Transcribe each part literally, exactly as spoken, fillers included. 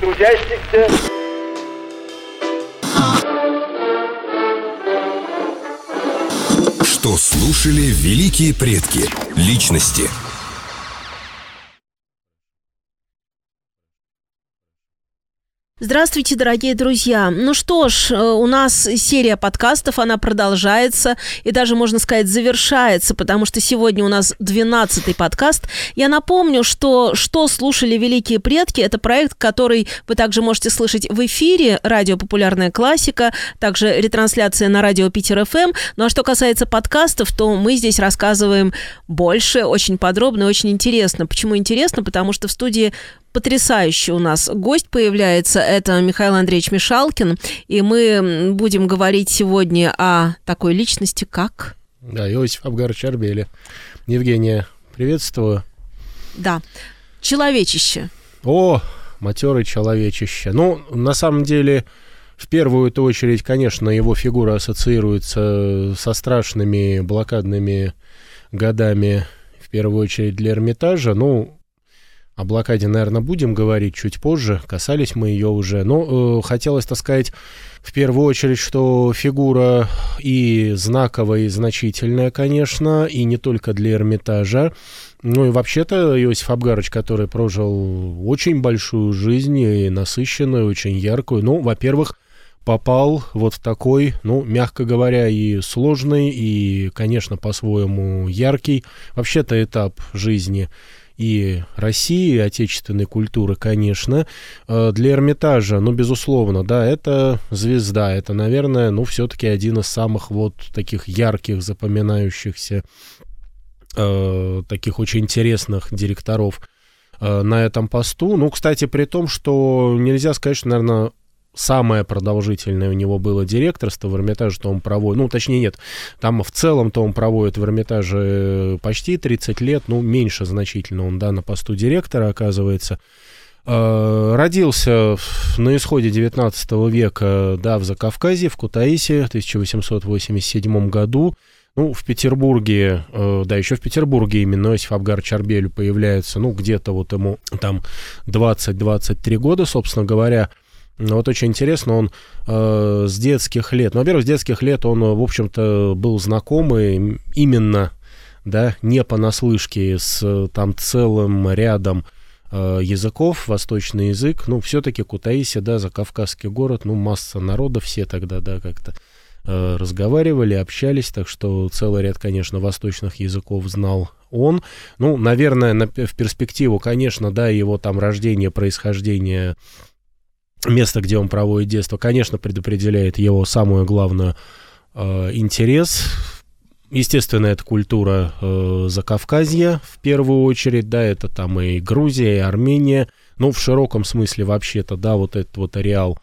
трудящихся. Что слушали великие предки. Личности. Здравствуйте, дорогие друзья. Ну что ж, у нас серия подкастов, она продолжается и даже, можно сказать, завершается, потому что сегодня у нас двенадцатый подкаст. Я напомню, что «Что слушали великие предки» — это проект, который вы также можете слышать в эфире, радио «Популярная классика», также ретрансляция на радио Питер-ФМ. Ну а что касается подкастов, то мы здесь рассказываем больше, очень подробно и очень интересно. Почему интересно? Потому что в студии потрясающий у нас гость появляется. Это Михаил Андреевич Мешалкин. И мы будем говорить сегодня о такой личности, как... Да, Иосиф Абгарович Орбели. Евгения, приветствую. Да. Человечище. О, матерый человечище. Ну, на самом деле, в первую очередь, конечно, его фигура ассоциируется со страшными блокадными годами, в первую очередь, для Эрмитажа. Ну, о блокаде, наверное, будем говорить чуть позже, касались мы ее уже. Но э, хотелось, так сказать, в первую очередь, что фигура и знаковая, и значительная, конечно, и не только для Эрмитажа. Ну и вообще-то Иосиф Абгарович, который прожил очень большую жизнь, и насыщенную, очень яркую, ну, во-первых, попал вот в такой, ну, мягко говоря, и сложный, и, конечно, по-своему яркий, вообще-то, этап жизни и России, и отечественной культуры, конечно, для Эрмитажа, ну, безусловно, да, это звезда, это, наверное, ну, все-таки один из самых вот таких ярких, запоминающихся, э, таких очень интересных директоров э, на этом посту. Ну, кстати, при том, что нельзя сказать, что, наверное, самое продолжительное у него было директорство в Эрмитаже, то он проводит, ну, точнее, нет, там в целом-то он проводит в Эрмитаже почти тридцать лет, ну, меньше значительно он, да, на посту директора оказывается. Родился на исходе девятнадцатого века, да, в Закавказье, в Кутаиси в тысяча восемьсот восемьдесят седьмом году. Ну, в Петербурге, э, да, еще в Петербурге именно Иосиф Абгарович Орбели появляется, ну, где-то вот ему там двадцать-двадцать три года, собственно говоря. Вот очень интересно, он э, с детских лет, ну, во-первых, с детских лет он, в общем-то, был знакомый именно, да, не понаслышке, с там целым рядом э, языков, восточный язык, ну, все-таки Кутаиси, да, закавказский город, ну, масса народа, все тогда, да, как-то э, разговаривали, общались, так что целый ряд, конечно, восточных языков знал он. Ну, наверное, на, в перспективу, конечно, да, его там рождение, происхождение... Место, где он проводит детство, конечно, предопределяет его самую главную э, интерес. Естественно, это культура э, Закавказья в первую очередь, да, это там и Грузия, и Армения, ну, в широком смысле вообще-то, да, вот этот вот ареал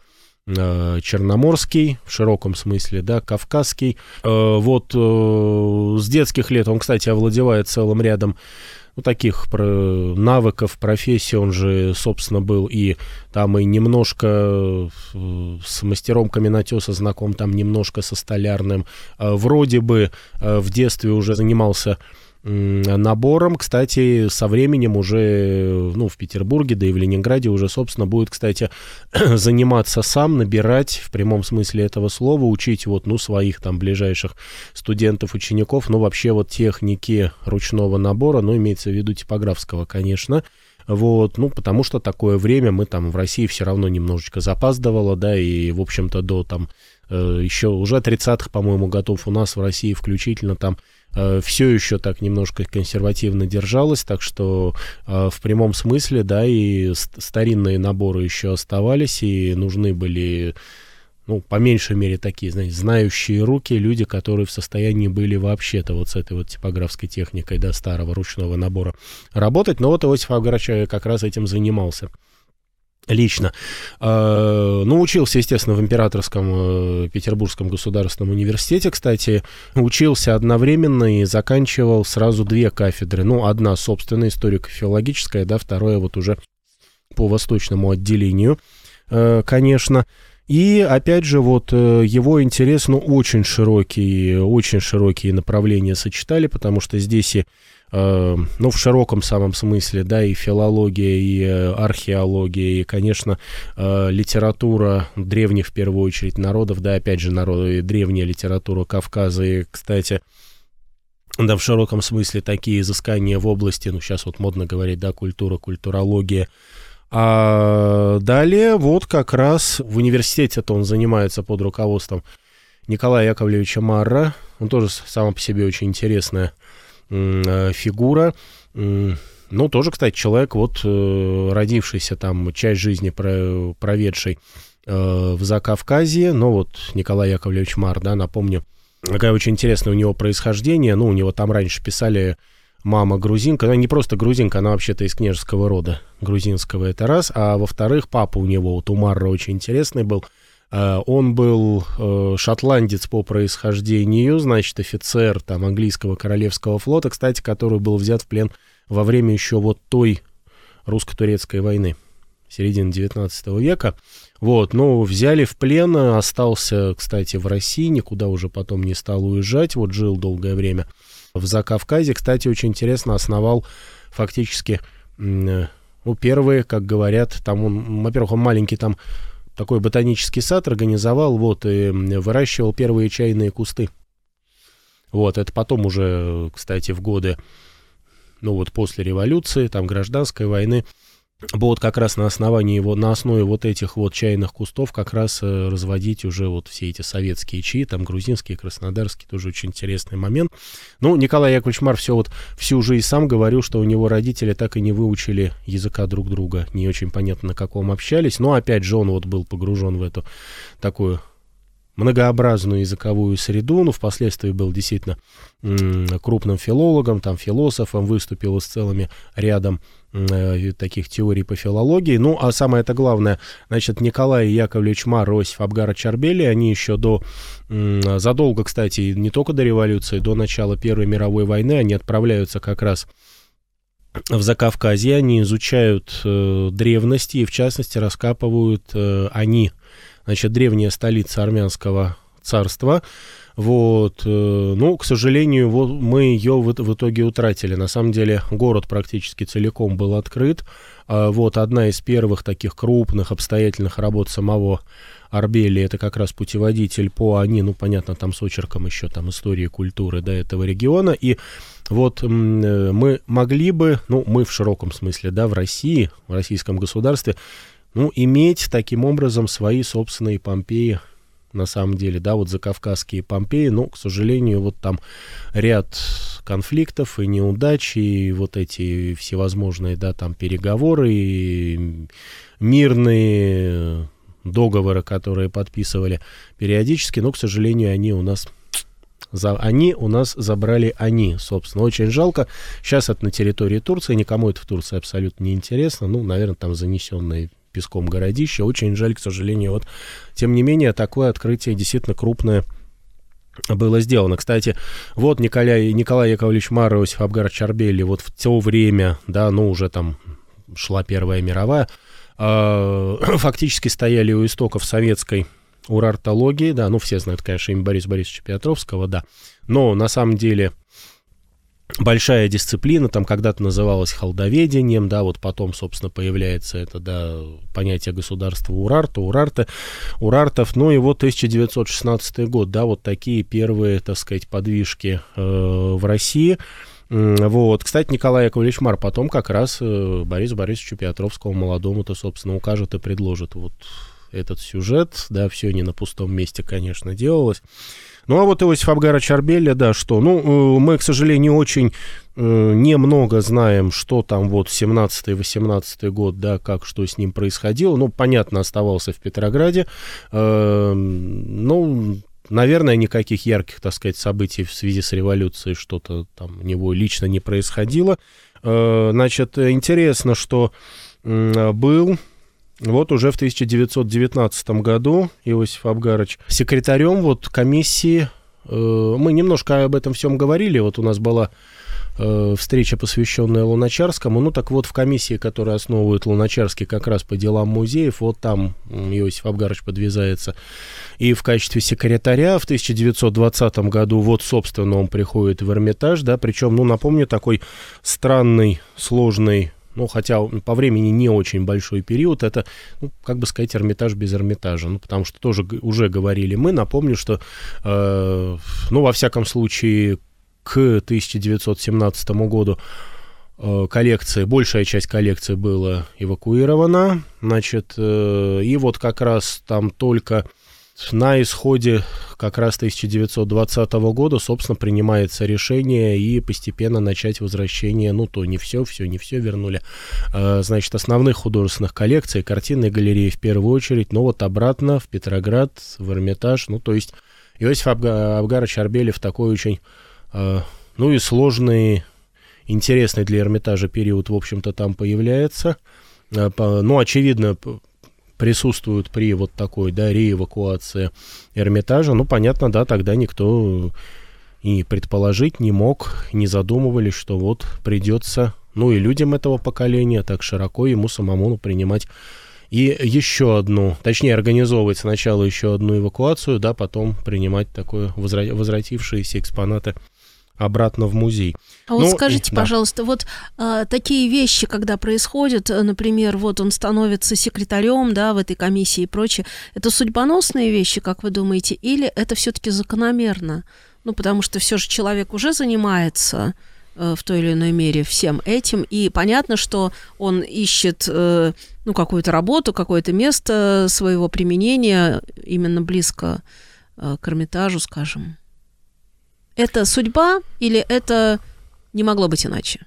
э, черноморский, в широком смысле, да, кавказский. Э, вот э, с детских лет он, кстати, овладевает целым рядом ну, таких навыков, профессий. Он же, собственно, был и там и немножко с мастером каменотеса знаком, там немножко со столярным. Вроде бы в детстве уже занимался набором. Кстати, со временем уже, ну, в Петербурге, да и в Ленинграде уже, собственно, будет, кстати, заниматься сам, набирать, в прямом смысле этого слова, учить вот, ну, своих там ближайших студентов, учеников, ну, вообще вот техники ручного набора, ну, имеется в виду типографского, конечно, вот, ну, потому что такое время мы там в России все равно немножечко запаздывало, да, и, в общем-то, до там еще уже тридцатых, по-моему, годов у нас в России включительно там все еще так немножко консервативно держалось, так что в прямом смысле, да, и старинные наборы еще оставались, и нужны были, ну, по меньшей мере, такие, знаете, знающие руки, люди, которые в состоянии были вообще-то вот с этой вот типографской техникой, да, старого ручного набора работать, но вот Иосиф Абгарович как раз этим занимался. Лично. Ну, учился, естественно, в Императорском Петербургском государственном университете, кстати. Учился одновременно и заканчивал сразу две кафедры. Ну, одна, собственно, историко-филологическая, да, вторая вот уже по восточному отделению, конечно. И, опять же, вот его интерес, ну, очень широкие, очень широкие направления сочетали, потому что здесь и ну, в широком самом смысле, да, и филология, и археология, и, конечно, литература древних, в первую очередь, народов, да, опять же, народов, и древняя литература Кавказа, и, кстати, да, в широком смысле такие изыскания в области, ну, сейчас вот модно говорить, да, культура, культурология. А далее вот как раз в университете-то он занимается под руководством Николая Яковлевича Марра. Он тоже сам по себе очень интересная фигура. Ну, тоже, кстати, человек, вот, родившийся там, часть жизни проведший в Закавказье. Но вот Николай Яковлевич Марр, да, напомню, какое очень интересное у него происхождение. Ну, у него там раньше писали... Мама грузинка, она не просто грузинка, она вообще-то из княжеского рода грузинского, это раз. А во-вторых, папа у него, вот у Марра очень интересный был. Он был шотландец по происхождению, значит, офицер там английского королевского флота, кстати, который был взят в плен во время еще вот той русско-турецкой войны, середины девятнадцатого века. Вот, ну, взяли в плен, остался, кстати, в России, никуда уже потом не стал уезжать, вот жил долгое время в Закавказье. Кстати, очень интересно, основал фактически, ну, первые, как говорят, там он, во-первых, он маленький там такой ботанический сад организовал, вот, и выращивал первые чайные кусты. Вот, это потом уже, кстати, в годы, ну, вот после революции, там, гражданской войны, вот как раз на основании его, на основе вот этих вот чайных кустов как раз разводить уже вот все эти советские чаи, там грузинские, краснодарские, тоже очень интересный момент. Ну, Николай Яковлевич Марр все вот всю жизнь сам говорил, что у него родители так и не выучили языка друг друга, не очень понятно, на каком общались, но опять же он вот был погружен в эту такую многообразную языковую среду, но впоследствии был действительно крупным филологом, там, философом, выступил с целыми рядом э, таких теорий по филологии. Ну, а самое-то главное, значит, Николай Яковлевич Марр, Иосиф Абгарович Орбели, они еще до, э, задолго, кстати, не только до революции, до начала Первой мировой войны, они отправляются как раз в Закавказье, они изучают э, древности и, в частности, раскапывают э, они, значит, древняя столица армянского царства. Вот, ну, к сожалению, вот мы ее в, в итоге утратили. На самом деле город практически целиком был открыт. Вот одна из первых таких крупных обстоятельных работ самого Орбели, это как раз путеводитель по Ани, ну, понятно, там с очерком еще там истории культуры, да, этого региона. И вот мы могли бы, ну, мы в широком смысле, да, в России, в российском государстве, ну, иметь таким образом свои собственные Помпеи, на самом деле, да, вот закавказские Помпеи, но, к сожалению, вот там ряд конфликтов и неудач, и вот эти всевозможные, да, там переговоры, и мирные договоры, которые подписывали периодически, но, к сожалению, они у нас... За, они у нас забрали они, собственно. Очень жалко. Сейчас это на территории Турции. Никому это в Турции абсолютно не интересно. Ну, наверное, там занесенные песком городища. Очень жаль, к сожалению. Вот, тем не менее, такое открытие действительно крупное было сделано. Кстати, вот Николай, Николай Яковлевич Марр, Иосиф Абгарович Орбели, вот в то время, да, ну, уже там шла Первая мировая, э, фактически стояли у истоков советской урартологии, да, ну, все знают, конечно, имя Бориса Борисовича Петровского, да, но на самом деле большая дисциплина, там когда-то называлась халдоведением, да, вот потом, собственно, появляется это, да, понятие государства Урарта, Урарта, Урартов, ну, и вот тысяча девятьсот шестнадцатый год, да, вот такие первые, так сказать, подвижки э, в России. Вот, кстати, Николай Яковлевич Марр потом как раз Борису Борисовичу Петровскому молодому-то, собственно, укажет и предложит вот этот сюжет, да, все не на пустом месте, конечно, делалось. Ну, а вот Иосиф Абгарович Орбели, да, что, ну, мы, к сожалению, очень э, немного знаем, что там вот семнадцатый-восемнадцатый год, да, как, что с ним происходило. Ну, понятно, оставался в Петрограде, э, ну, наверное, никаких ярких, так сказать, событий в связи с революцией что-то там у него лично не происходило. Э, значит, интересно, что э, был... Вот уже в тысяча девятьсот девятнадцатом году Иосиф Абгарович секретарем вот комиссии Мы немножко об этом всем говорили. Вот у нас была встреча, посвященная Луначарскому. Ну, так вот, в комиссии, которая основывает Луначарский как раз по делам музеев, вот там Иосиф Абгарович подвязается и в качестве секретаря. В тысяча девятьсот двадцатом году вот, собственно, он приходит в Эрмитаж, да, причем, ну, напомню, такой странный, сложный, ну, хотя по времени не очень большой период, это, ну, как бы сказать, Эрмитаж без Эрмитажа, ну, потому что тоже уже говорили мы, напомню, что, э, ну, во всяком случае, к тысяча девятьсот семнадцатому году э, коллекция, большая часть коллекции была эвакуирована, значит, э, и вот как раз там только на исходе как раз тысяча девятьсот двадцатого года, собственно, принимается решение и постепенно начать возвращение, ну, то не все, все, не все вернули, значит, основных художественных коллекций, картинной галереи в первую очередь, но вот обратно в Петроград, в Эрмитаж, ну, то есть Иосиф Абгарович Орбели в такой очень, ну, и сложный, интересный для Эрмитажа период, в общем-то, там появляется, ну, очевидно, присутствуют при вот такой, да, реэвакуации Эрмитажа, ну, понятно, да, тогда никто и предположить не мог, не задумывались, что вот придется, ну, и людям этого поколения так широко ему самому, ну, принимать и еще одну, точнее, организовывать сначала еще одну эвакуацию, да, потом принимать такое возра- возвратившиеся экспонаты обратно в музей. А вот, ну, скажите, да, пожалуйста, вот а, такие вещи, когда происходят, например, вот он становится секретарем, да, в этой комиссии и прочее, это судьбоносные вещи, как вы думаете, или это все-таки закономерно? Ну, потому что все же человек уже занимается э, в той или иной мере всем этим, и понятно, что он ищет э, ну, какую-то работу, какое-то место своего применения именно близко э, к Эрмитажу, скажем. Это судьба или это не могло быть иначе?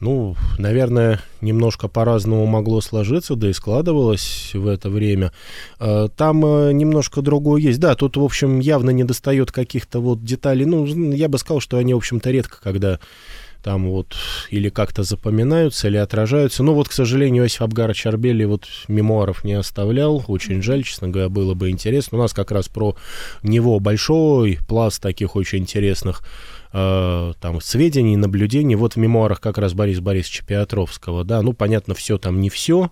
Ну, наверное, немножко по-разному могло сложиться, да и складывалось в это время. Там немножко другое есть. Да, тут, в общем, явно недостает каких-то вот деталей. Ну, я бы сказал, что они, в общем-то, редко когда там вот или как-то запоминаются, или отражаются. Но вот, к сожалению, Иосиф Абгарович Орбели вот мемуаров не оставлял. Очень жаль, честно говоря, было бы интересно. У нас как раз про него большой пласт таких очень интересных э, там сведений, наблюдений. Вот в мемуарах как раз Бориса Борисовича Петровского, да, ну, понятно, все там не все,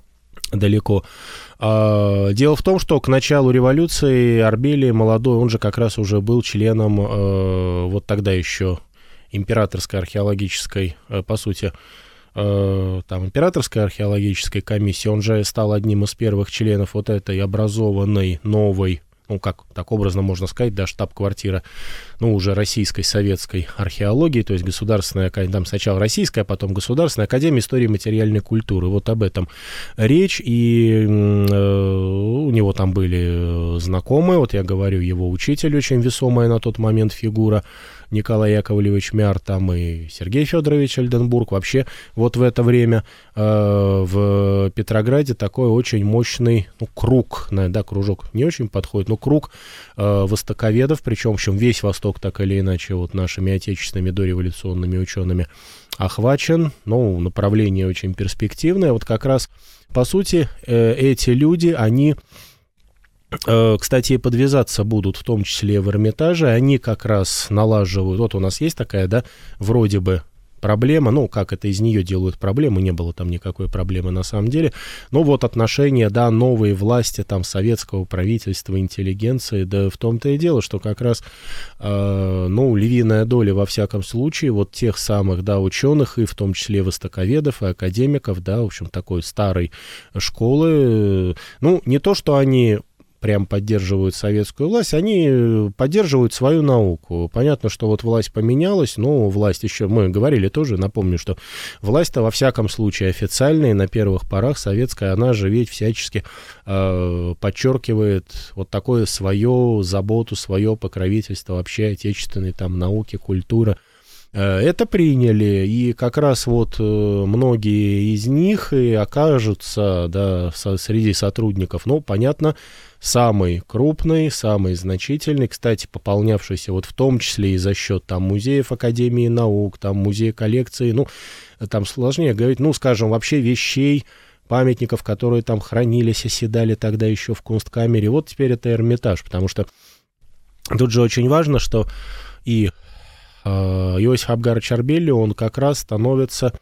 далеко. А, дело в том, что к началу революции Орбели молодой, он же как раз уже был членом э, вот тогда еще императорской археологической, по сути, э, там, императорской археологической комиссии, он же стал одним из первых членов вот этой образованной новой, ну, как так образно можно сказать, да, штаб-квартира, ну, уже российской, советской археологии, то есть государственная, там, сначала российская, потом государственная академия истории материальной культуры, вот об этом речь, и э, у него там были знакомые, вот я говорю, его учитель, очень весомая на тот момент фигура, Николай Яковлевич Марр, там и Сергей Федорович Альденбург, вообще вот в это время э, в Петрограде такой очень мощный, ну, круг, да, кружок не очень подходит, но круг э, востоковедов, причем, в общем, весь Восток так или иначе вот нашими отечественными дореволюционными учеными охвачен, ну, направление очень перспективное, вот как раз, по сути, э, эти люди, они... Кстати, подвязаться будут в том числе в Эрмитаже, они как раз налаживают, вот у нас есть такая, да, вроде бы проблема, ну, как это из нее делают проблему, не было там никакой проблемы на самом деле, но вот отношения, да, новой власти, там, советского правительства, интеллигенции, да, в том-то и дело, что как раз, э, ну, львиная доля, во всяком случае, вот тех самых, да, ученых, и в том числе востоковедов и академиков, да, в общем, такой старой школы, э, ну, не то, что они... прям поддерживают советскую власть, они поддерживают свою науку. Понятно, что вот власть поменялась, но власть еще, мы говорили тоже, напомню, что власть-то во всяком случае официальная, на первых порах советская, она же ведь всячески э, подчеркивает вот такое свое заботу, свое покровительство вообще отечественной там науки, культуры. Это приняли, и как раз вот многие из них и окажутся, да, среди сотрудников, ну, понятно, самый крупный, самый значительный, кстати, пополнявшийся вот в том числе и за счет там музеев академии наук, там музея коллекции, ну, там сложнее говорить, ну, скажем, вообще вещей, памятников, которые там хранились, оседали тогда еще в Кунсткамере, вот теперь это Эрмитаж, потому что Тут же очень важно, что и э, Иосиф Абгарович Орбели, он как раз становится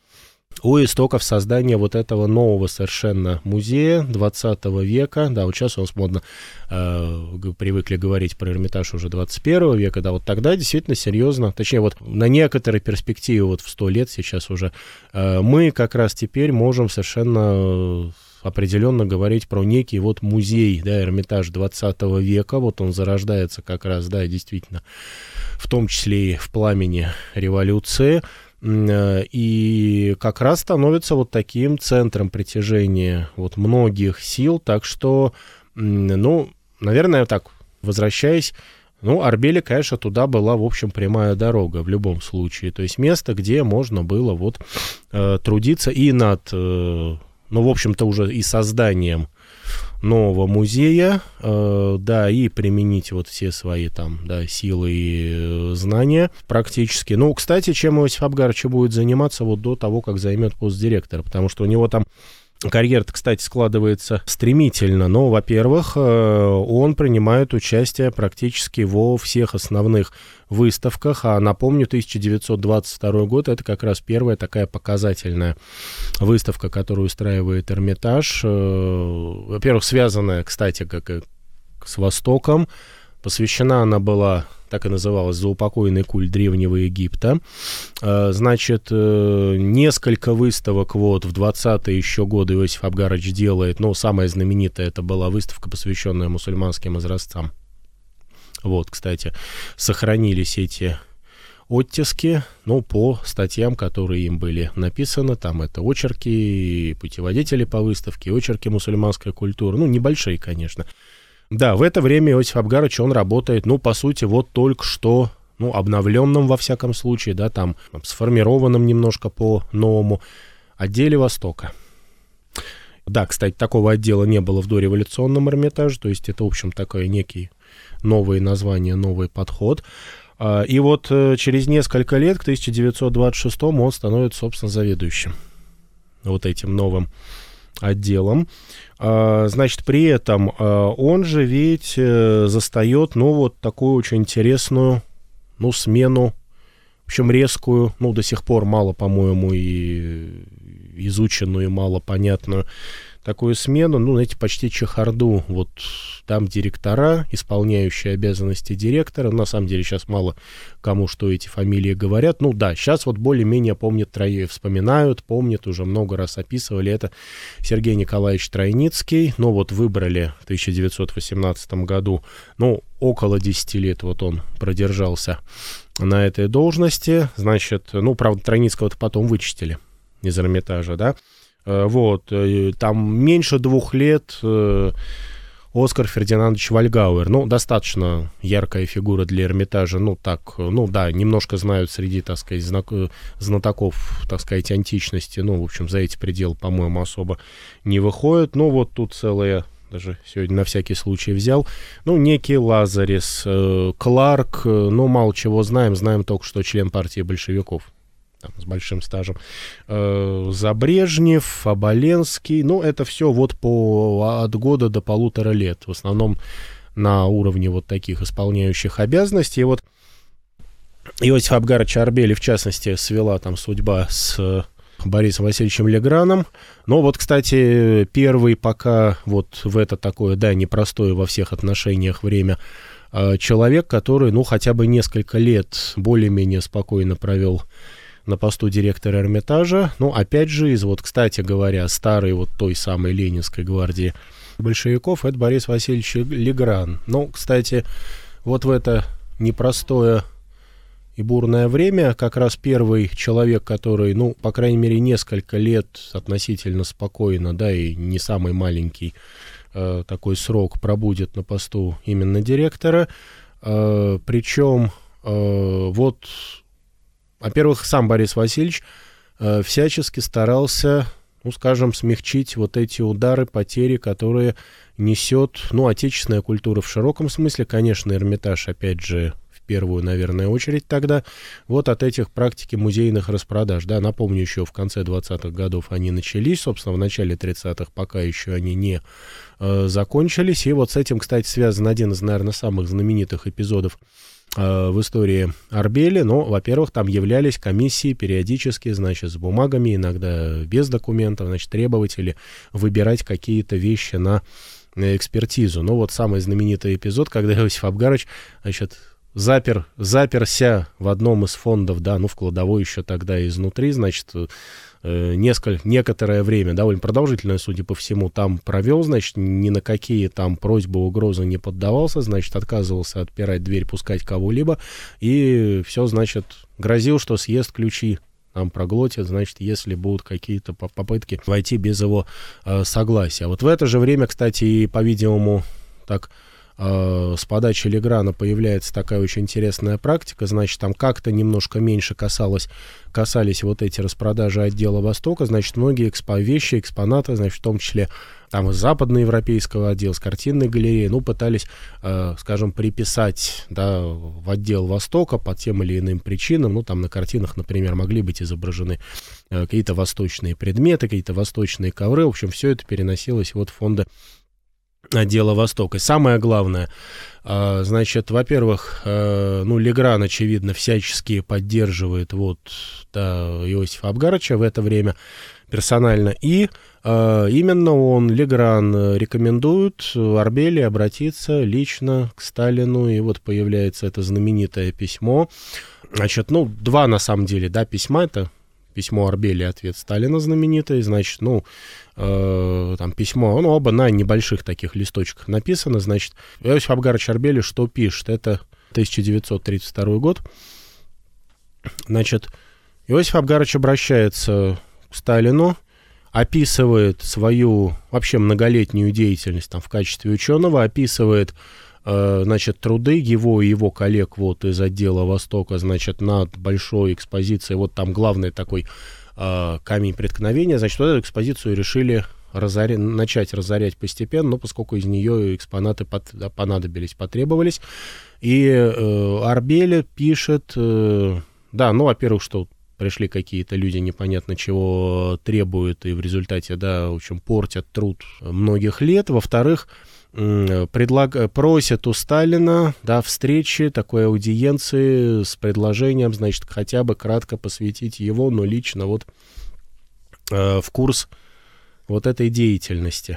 у истоков создания вот этого нового совершенно музея двадцатого века. Да, вот сейчас у нас модно э, привыкли говорить про Эрмитаж уже двадцать первого века. Да, вот тогда действительно серьезно, точнее, вот на некоторой перспективе, вот в сто лет сейчас уже, э, мы как раз теперь можем совершенно определенно говорить про некий вот музей, да, Эрмитаж двадцатого века, вот он зарождается как раз, да, действительно, в том числе и в пламени революции, и как раз становится вот таким центром притяжения вот многих сил, так что, ну, наверное, так, возвращаясь, ну, Орбели, конечно, туда была, в общем, прямая дорога в любом случае, то есть место, где можно было вот трудиться и над... Ну, в общем-то, уже и созданием нового музея, э, да, и применить вот все свои там, да, силы и знания практически. Ну, кстати, чем Иосиф Абгарович будет заниматься вот до того, как займет пост директора, потому что у него там карьера-то, кстати, складывается стремительно, но, во-первых, э, он принимает участие практически во всех основных выставках, а напомню, тысяча девятьсот двадцать второй год, это как раз первая такая показательная выставка, которую устраивает Эрмитаж, э, во-первых, связанная, кстати, как и с Востоком, посвящена она была, так и называлась, «Заупокойный культ Древнего Египта». Значит, несколько выставок вот в двадцатые еще годы Иосиф Абгарович делает. Ну, самая знаменитая это была выставка, посвященная мусульманским изразцам. Вот, кстати, сохранились эти оттиски, ну, по статьям, которые им были написаны, там это очерки, путеводители по выставке, очерки мусульманской культуры, ну, небольшие, конечно. Да, в это время Иосиф Абгарович, он работает, ну, по сути, вот только что, ну, обновленным, во всяком случае, да, там, сформированным немножко по-новому отделе Востока. Да, кстати, такого отдела не было в дореволюционном Эрмитаже, то есть это, в общем, такое некие новые названия, новый подход. И вот через несколько лет, к тысяча девятьсот двадцать шестому, он становится, собственно, заведующим вот этим новым отделом. Значит, при этом он же ведь застает, ну, вот такую очень интересную, ну, смену, причем резкую, ну, до сих пор мало, по-моему, и изученную, и мало понятную такую смену, ну, знаете, почти чехарду, вот там директора, исполняющие обязанности директора, на самом деле сейчас мало кому что эти фамилии говорят, ну да, сейчас вот более-менее помнят, трое вспоминают, помнят, уже много раз описывали, это Сергей Николаевич Тройницкий, но вот выбрали в тысяча девятьсот восемнадцатом году, ну, около десяти лет вот он продержался на этой должности, значит, ну, правда, Тройницкого-то потом вычистили из Эрмитажа, да. Вот, там меньше двух лет Оскар Фердинандович Вальгауэр, ну, достаточно яркая фигура для Эрмитажа, ну, так, ну, да, немножко знают среди, так сказать, знатоков, так сказать, античности, ну, в общем, за эти пределы, по-моему, особо не выходят, но вот тут целая... даже сегодня на всякий случай взял, ну, некий Лазарис, Кларк, ну, мало чего знаем, знаем только, что член партии большевиков, там, с большим стажем, Забрежнев, Оболенский, ну, это все вот по, от года до полутора лет, в основном на уровне вот таких исполняющих обязанностей, и вот Иосифа Абгаровича Орбели, в частности, свела там судьба с... Борисом Васильевичем Леграном. Но вот, кстати, первый пока вот в это такое, да, непростое во всех отношениях время э, человек, который, ну, хотя бы несколько лет более-менее спокойно провел на посту директора Эрмитажа. Ну, опять же, из вот, кстати говоря, старой вот той самой Ленинской гвардии большевиков, это Борис Васильевич Легран. Ну, кстати, вот в это непростое и бурное время, как раз первый человек, который, ну, по крайней мере, несколько лет относительно спокойно, да, и не самый маленький э, такой срок пробудет на посту именно директора, э, причем э, вот, во-первых, сам Борис Васильевич э, всячески старался, ну, скажем, смягчить вот эти удары, потери, которые несет, ну, отечественная культура в широком смысле, конечно, Эрмитаж, опять же, в первую, наверное, очередь тогда, вот от этих практики музейных распродаж. Да, напомню, еще в конце двадцатых годов они начались, собственно, в начале тридцатых пока еще они не э, закончились. И вот с этим, кстати, связан один из, наверное, самых знаменитых эпизодов в истории Орбели. Но, во-первых, там являлись комиссии периодически, значит, с бумагами, иногда без документов, значит, требователи выбирать какие-то вещи на экспертизу. Но вот самый знаменитый эпизод, когда Иосиф Абгарович, значит, запер, заперся в одном из фондов, да, ну, в кладовой еще тогда изнутри, значит, несколько, некоторое время, довольно продолжительное, судя по всему, там провел, значит, ни на какие там просьбы, угрозы не поддавался, значит, отказывался отпирать дверь, пускать кого-либо, и все, значит, грозил, что съест ключи, там проглотит, значит, если будут какие-то попытки войти без его э, согласия. Вот в это же время, кстати, и, по-видимому, так... с подачи Леграна появляется такая очень интересная практика, значит, там как-то немножко меньше касалось, касались вот эти распродажи отдела Востока, значит, многие экспо- вещи, экспонаты, значит, в том числе там из западноевропейского отдела, с картинной галереи, ну, пытались, э, скажем, приписать, да, в отдел Востока по тем или иным причинам. Ну, там на картинах, например, могли быть изображены э, какие-то восточные предметы, какие-то восточные ковры, в общем, все это переносилось вот в фонды отдела Востока. И самое главное, значит, во-первых, ну, Легран, очевидно, всячески поддерживает вот, да, Иосифа Абгаровича в это время персонально, и именно он, Легран, рекомендует Орбели обратиться лично к Сталину, и вот появляется это знаменитое письмо, значит, ну, два, на самом деле, да, письма, это письмо Орбели, ответ Сталина знаменитый, значит, ну, э, там письмо, ну, оба на небольших таких листочках написано, значит, Иосиф Абгарович Орбели что пишет, это тысяча девятьсот тридцать второй год, значит, Иосиф Абгарович обращается к Сталину, описывает свою вообще многолетнюю деятельность там в качестве ученого, описывает, значит, труды его и его коллег вот из отдела Востока, значит, над большой экспозицией, вот там главный такой э, камень преткновения, значит, вот эту экспозицию решили разоря... начать разорять постепенно, но поскольку из нее экспонаты под... понадобились, потребовались, и э, Орбели пишет, э, да, ну, во-первых, что пришли какие-то люди, непонятно чего требуют, и в результате, да, в общем, портят труд многих лет. Во-вторых, предлаг... просят у Сталина, да, встречи, такой аудиенции с предложением, значит, хотя бы кратко посвятить его, но лично вот э, в курс вот этой деятельности.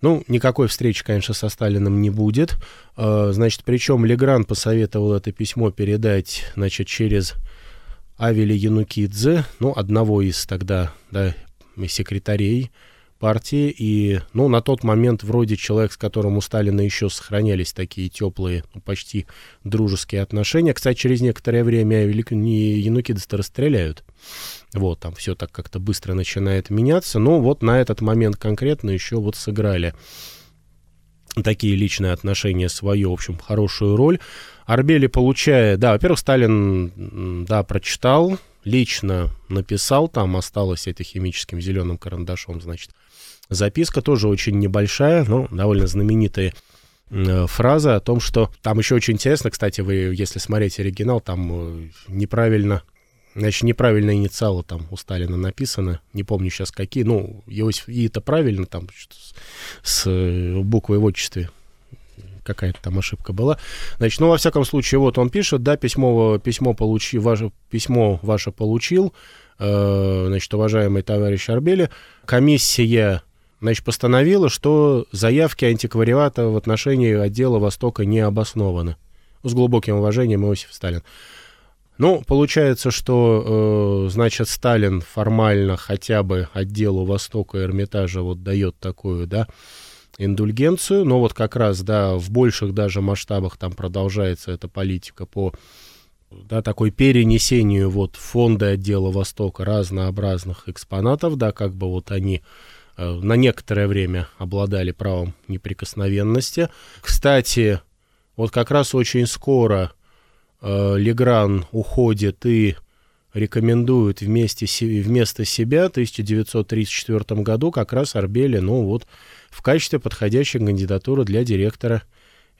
Ну, никакой встречи, конечно, со Сталином не будет. Э, значит, причем Легран посоветовал это письмо передать, значит, через Авеля Енукидзе, ну, одного из тогда, да, секретарей партии, и, ну, на тот момент вроде человек, с которым у Сталина еще сохранялись такие теплые, ну, почти дружеские отношения. Кстати, через некоторое время Янукидзе-то расстреляют. Вот, там все так как-то быстро начинает меняться, но вот на этот момент конкретно еще вот сыграли такие личные отношения свою, в общем, хорошую роль. Орбели, получая, да, во-первых, Сталин, да, прочитал, лично написал, там осталось это химическим зеленым карандашом, значит, записка тоже очень небольшая, но довольно знаменитая э, фраза о том, что... Там еще очень интересно, кстати, вы, если смотреть оригинал, там неправильно, значит, неправильные инициалы там у Сталина написаны, не помню сейчас какие, ну, Иосиф, и это правильно, там с, с буквой в отчестве какая-то там ошибка была. Значит, ну, во всяком случае, вот он пишет, да, письмо, письмо, получи, ваше, письмо ваше получил, э, значит, уважаемый товарищ Орбели, комиссия, значит, постановила, что заявки антиквариата в отношении отдела Востока не обоснованы. С глубоким уважением, Иосиф Сталин. Ну, получается, что, э, значит, Сталин формально хотя бы отделу Востока и Эрмитажа вот дает такую, да, индульгенцию, но вот как раз, да, в больших даже масштабах там продолжается эта политика по, да, такой перенесению вот фонда отдела Востока разнообразных экспонатов, да, как бы вот они э, на некоторое время обладали правом неприкосновенности. Кстати, вот как раз очень скоро э, Легран уходит и рекомендует вместе, вместо себя в тысяча девятьсот тридцать четвёртом году как раз Орбели, ну вот, в качестве подходящей кандидатуры для директора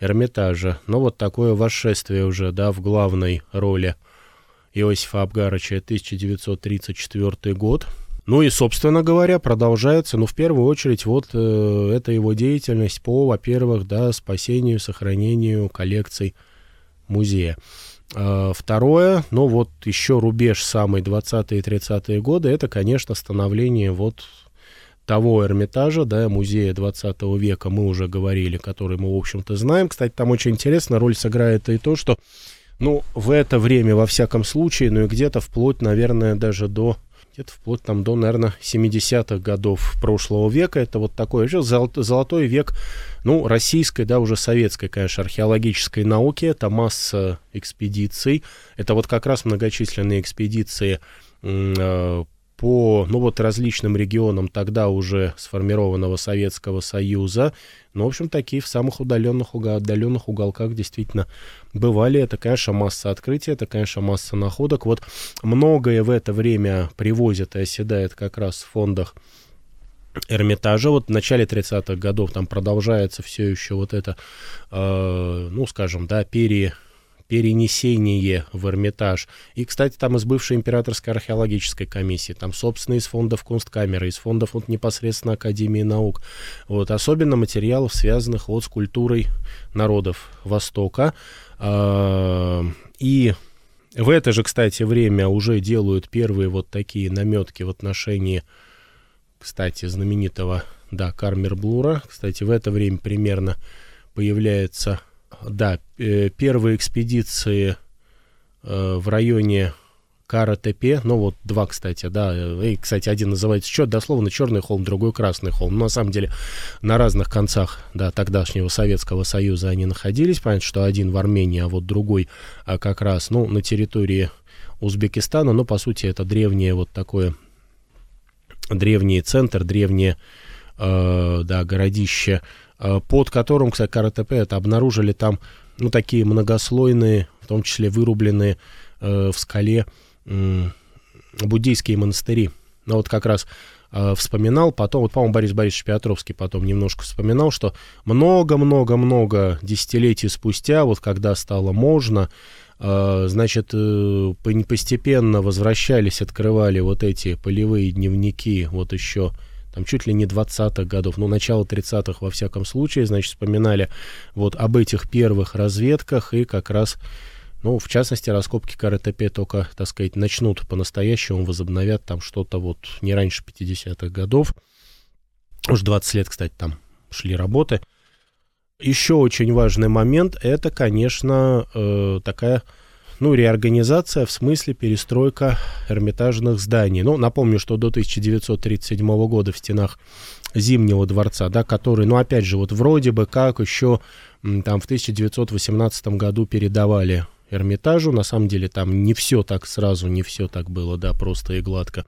Эрмитажа. Но вот такое восшествие уже, да, в главной роли Иосифа Абгаровича, тысяча девятьсот тридцать четвёртый год. Ну и, собственно говоря, продолжается, ну, в первую очередь, вот э, это его деятельность по, во-первых, да, спасению, сохранению коллекций музея. Э, второе, ну, вот еще рубеж самый, двадцатые-тридцатые годы, это, конечно, становление вот того Эрмитажа, да, музея двадцатого века, мы уже говорили, который мы, в общем-то, знаем. Кстати, там очень интересно, роль сыграет и то, что, ну, в это время, во всяком случае, ну, и где-то вплоть, наверное, даже до... Где-то вплоть там до, наверное, семидесятых годов прошлого века. Это вот такой вообще золотой век, ну, российской, да, уже советской, конечно, археологической науки. Это масса экспедиций. Это вот как раз многочисленные экспедиции э, по, ну, вот различным регионам тогда уже сформированного Советского Союза. Ну, в общем, такие в самых удаленных, отдаленных уголках действительно бывали. Это, конечно, масса открытий, это, конечно, масса находок. Вот многое в это время привозят и оседает как раз в фондах Эрмитажа. Вот в начале тридцатых годов там продолжается все еще вот это, э, ну, скажем, да, пере... перенесение в Эрмитаж. И, кстати, там из бывшей императорской археологической комиссии, там, собственно, из фондов Кунсткамеры, из фондов вот непосредственно Академии наук. Вот, особенно материалов, связанных вот с культурой народов Востока. И в это же, кстати, время уже делают первые вот такие наметки в отношении, кстати, знаменитого, да, Кармир-Блура. Кстати, в это время примерно появляется... Да, первые экспедиции э, в районе Каратепе, ну вот два, кстати, да, и, кстати, один называется счет, дословно «Черный холм», другой «Красный холм», но на самом деле на разных концах, да, тогдашнего Советского Союза они находились, понятно, что один в Армении, а вот другой а как раз, ну, на территории Узбекистана, но, по сути, это древнее вот такое, древний центр, древнее, э, да, городище, под которым, кстати, Каратепе, это обнаружили там, ну, такие многослойные, в том числе вырубленные э, в скале э, буддийские монастыри. Но вот как раз э, вспоминал потом, вот, по-моему, Борис Борисович Петровский потом немножко вспоминал, что много-много-много десятилетий спустя, вот когда стало можно, э, значит, э, постепенно возвращались, открывали вот эти полевые дневники, вот еще... Там чуть ли не двадцатых годов, ну, начало тридцатых во всяком случае, значит, вспоминали вот об этих первых разведках и как раз, ну, в частности, раскопки Каратепе только, так сказать, начнут по-настоящему, возобновят там что-то вот не раньше пятидесятых годов. Уж двадцать лет, кстати, там шли работы. Еще очень важный момент, это, конечно, э, такая... Ну, реорганизация, в смысле перестройка эрмитажных зданий. Ну, напомню, что до тысяча девятьсот тридцать седьмого года в стенах Зимнего дворца, да, который, ну, опять же, вот вроде бы как еще там в тысяча девятьсот восемнадцатом году передавали Эрмитажу. На самом деле там не все так сразу, не все так было, да, просто и гладко.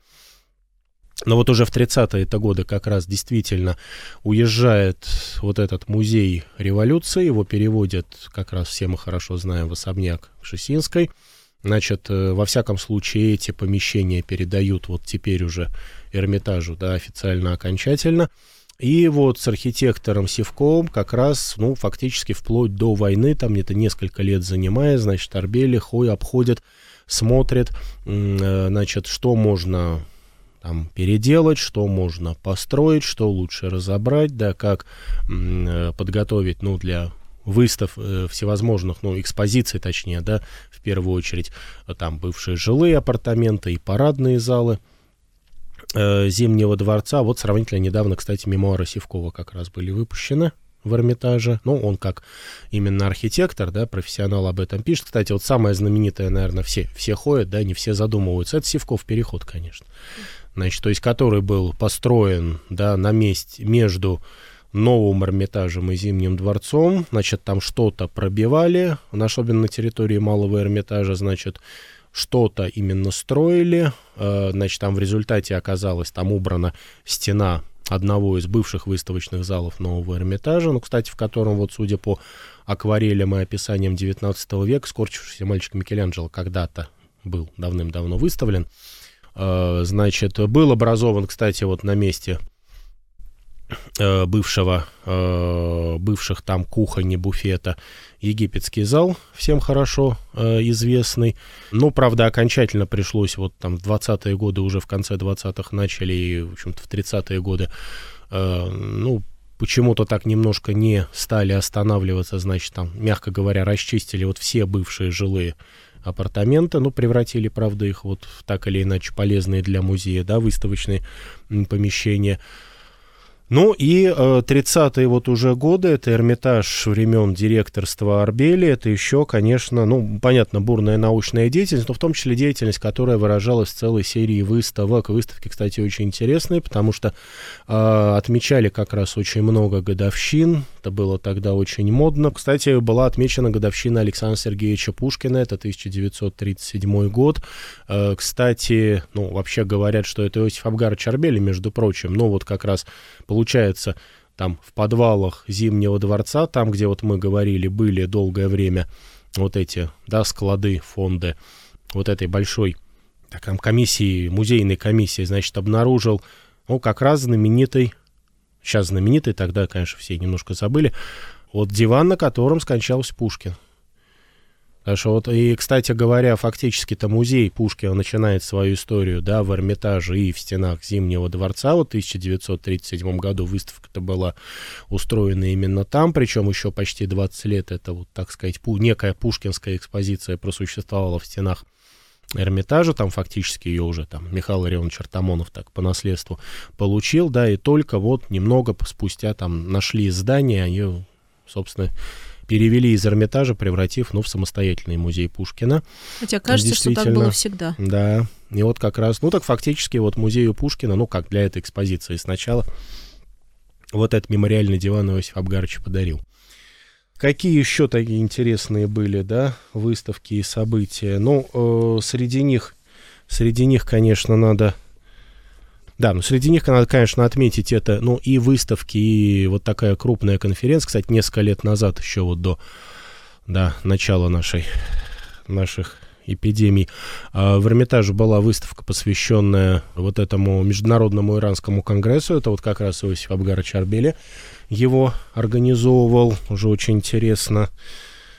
Но вот уже в тридцатые годы как раз действительно уезжает вот этот музей революции, его переводят, как раз все мы хорошо знаем, в особняк Кшесинской. Значит, во всяком случае, эти помещения передают вот теперь уже Эрмитажу, да, официально, окончательно. И вот с архитектором Сивковым как раз, ну, фактически вплоть до войны, там где-то несколько лет занимая, значит, Орбели ходит, обходит, смотрит, значит, что можно... Там, переделать, что можно построить, что лучше разобрать, да, как э, подготовить, ну, для выстав э, всевозможных, ну, экспозиций, точнее, да, в первую очередь, там, бывшие жилые апартаменты и парадные залы э, Зимнего дворца. Вот сравнительно недавно, кстати, мемуары Сивкова как раз были выпущены в Эрмитаже. Ну, он как именно архитектор, да, профессионал об этом пишет. Кстати, вот самое знаменитое, наверное, все, все ходят, да, не все задумываются. Это Сивков переход, конечно. Значит, то есть который был построен, да, на месте между Новым Эрмитажем и Зимним дворцом. Значит, там что-то пробивали, особенно на территории Малого Эрмитажа, значит, что-то именно строили. Значит, там в результате оказалось, там убрана стена одного из бывших выставочных залов Нового Эрмитажа, ну, кстати, в котором, вот, судя по акварелям и описаниям девятнадцатого века, скорчившийся мальчик Микеланджело когда-то был давным-давно выставлен. Значит, был образован, кстати, вот на месте бывшего, бывших там кухонь, буфета, египетский зал, всем хорошо известный. Но, правда, окончательно пришлось вот там в двадцатые годы, уже в конце двадцатых начали, и, в общем-то, в тридцатые годы, ну, почему-то так немножко не стали останавливаться, значит, там, мягко говоря, расчистили вот все бывшие жилые апартаменты, ну, превратили, правда, их вот в так или иначе полезные для музея, да, выставочные помещения. Ну и э, тридцатые вот уже годы, это Эрмитаж времен директорства Орбели, это еще, конечно, ну, понятно, бурная научная деятельность, но в том числе деятельность, которая выражалась в целой серии выставок. Выставки, кстати, очень интересные, потому что э, отмечали как раз очень много годовщин, это было тогда очень модно. Кстати, была отмечена годовщина Александра Сергеевича Пушкина, это тысяча девятьсот тридцать седьмой год. Э, кстати, ну, вообще говорят, что это Иосиф Абгарович Орбели, между прочим, но вот как раз получается, там в подвалах Зимнего дворца, там, где вот мы говорили, были долгое время вот эти, да, склады, фонды вот этой большой так, там, комиссии, музейной комиссии, значит, обнаружил, ну, как раз знаменитый, сейчас знаменитый, тогда, конечно, все немножко забыли, вот диван, на котором скончался Пушкин. Что вот, и, кстати говоря, фактически-то музей Пушкина начинает свою историю, да, в Эрмитаже и в стенах Зимнего дворца. Вот в тысяча девятьсот тридцать седьмом году выставка-то была устроена именно там, причем еще почти двадцать лет это, вот, так сказать, пу- некая пушкинская экспозиция просуществовала в стенах Эрмитажа, там фактически ее уже там Михаил Илларионович Артамонов так по наследству получил, да, и только вот немного спустя там нашли здание, они, собственно, перевели из Эрмитажа, превратив, ну, в самостоятельный музей Пушкина. Хотя кажется, что так было всегда. Да, и вот как раз, ну, так фактически вот музею Пушкина, ну, как для этой экспозиции сначала, вот этот мемориальный диван Иосиф Абгарович подарил. Какие еще такие интересные были, да, выставки и события? Ну, э, среди них, среди них, конечно, надо... Да, ну, среди них надо, конечно, отметить это, ну, и выставки, и вот такая крупная конференция, кстати, несколько лет назад, еще вот до, до начала нашей, наших эпидемий, в Эрмитаже была выставка, посвященная вот этому международному иранскому конгрессу, это вот как раз Иосиф Абгарович Орбели его организовывал, уже очень интересно.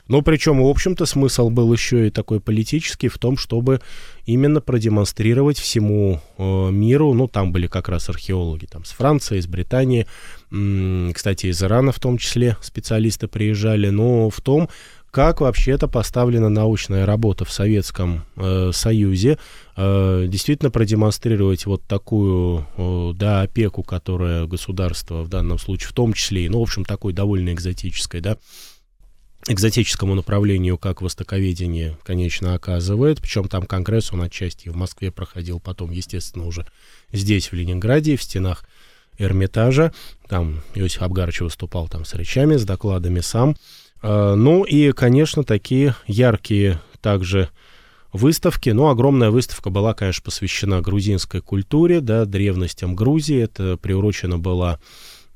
Но причем, в общем-то, смысл был еще и такой политический в том, чтобы именно продемонстрировать всему э, миру, ну, там были как раз археологи там, с Франции, из Британии, м-м, кстати, из Ирана в том числе специалисты приезжали, но в том, как вообще-то поставлена научная работа в Советском э, Союзе, э, действительно продемонстрировать вот такую, э, да, опеку, которая государство в данном случае, в том числе, ну, в общем, такой довольно экзотической, да, экзотическому направлению, как востоковедение, конечно, оказывает. Причем там конгресс, он отчасти в Москве проходил, потом, естественно, уже здесь, в Ленинграде, в стенах Эрмитажа. Там Иосиф Абгарович выступал там с речами, с докладами сам. Ну и, конечно, такие яркие также выставки. Ну, огромная выставка была, конечно, посвящена грузинской культуре, да, древностям Грузии. Это приурочено было,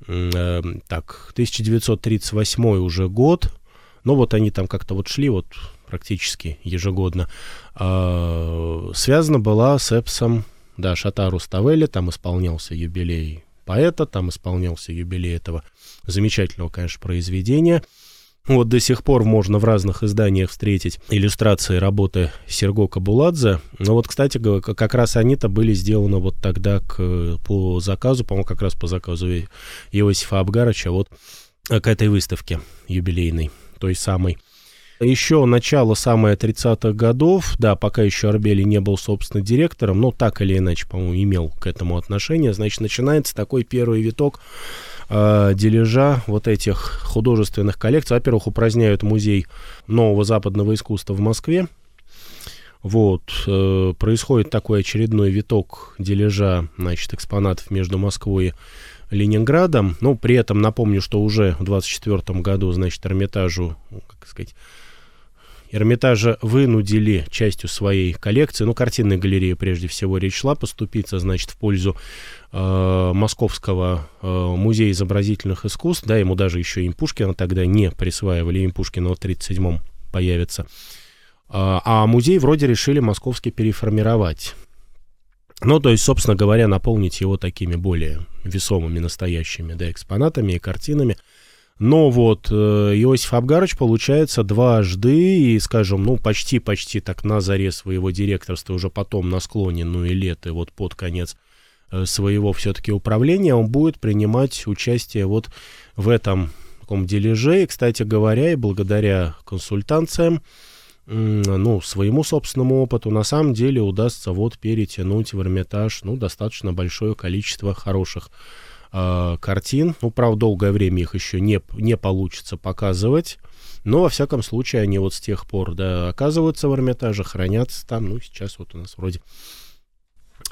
так, тысяча девятьсот тридцать восьмой уже год. Но вот они там как-то вот шли вот практически ежегодно. А, связана была с эпсом, да, Шота Руставели, там исполнялся юбилей поэта, там исполнялся юбилей этого замечательного, конечно, произведения. Вот до сих пор можно в разных изданиях встретить иллюстрации работы Серго Кабуладзе. Но вот, кстати, как раз они-то были сделаны вот тогда к, по заказу, по-моему, как раз по заказу Иосифа Абгаровича вот к этой выставке юбилейной, той самой. Еще начало самое тридцатых годов, да, пока еще Орбели не был, собственно, директором, но так или иначе, по-моему, имел к этому отношение. Значит, начинается такой первый виток э, дележа вот этих художественных коллекций. Во-первых, упраздняют музей нового западного искусства в Москве. Вот, э, происходит такой очередной виток дележа, значит, экспонатов между Москвой и Ленинградом, но при этом напомню, что уже в двадцать четвёртом году, значит, Эрмитажу, как сказать, Эрмитажа вынудили частью своей коллекции, ну, картинной галереи прежде всего речь шла, поступиться, значит, в пользу э, Московского э, музея изобразительных искусств, да, ему даже еще им Пушкина тогда не присваивали, им Пушкина в тридцать седьмом появится, а музей вроде решили московский переформировать. Ну, то есть, собственно говоря, наполнить его такими более весомыми, настоящими, да, экспонатами и картинами. Но вот э, Иосиф Абгарович, получается, дважды, и, скажем, ну, почти-почти так на заре своего директорства, уже потом на склоне, ну, и лет, и вот под конец э, своего все-таки управления, он будет принимать участие вот в этом таком дележе. И, кстати говоря, и благодаря консультациям, ну, своему собственному опыту, на самом деле удастся вот перетянуть в Эрмитаж, ну, достаточно большое количество хороших э, картин. Ну, правда, долгое время их еще не, не получится показывать, но, во всяком случае, они вот с тех пор, да, оказываются в Эрмитаже, хранятся там. Ну, сейчас вот у нас вроде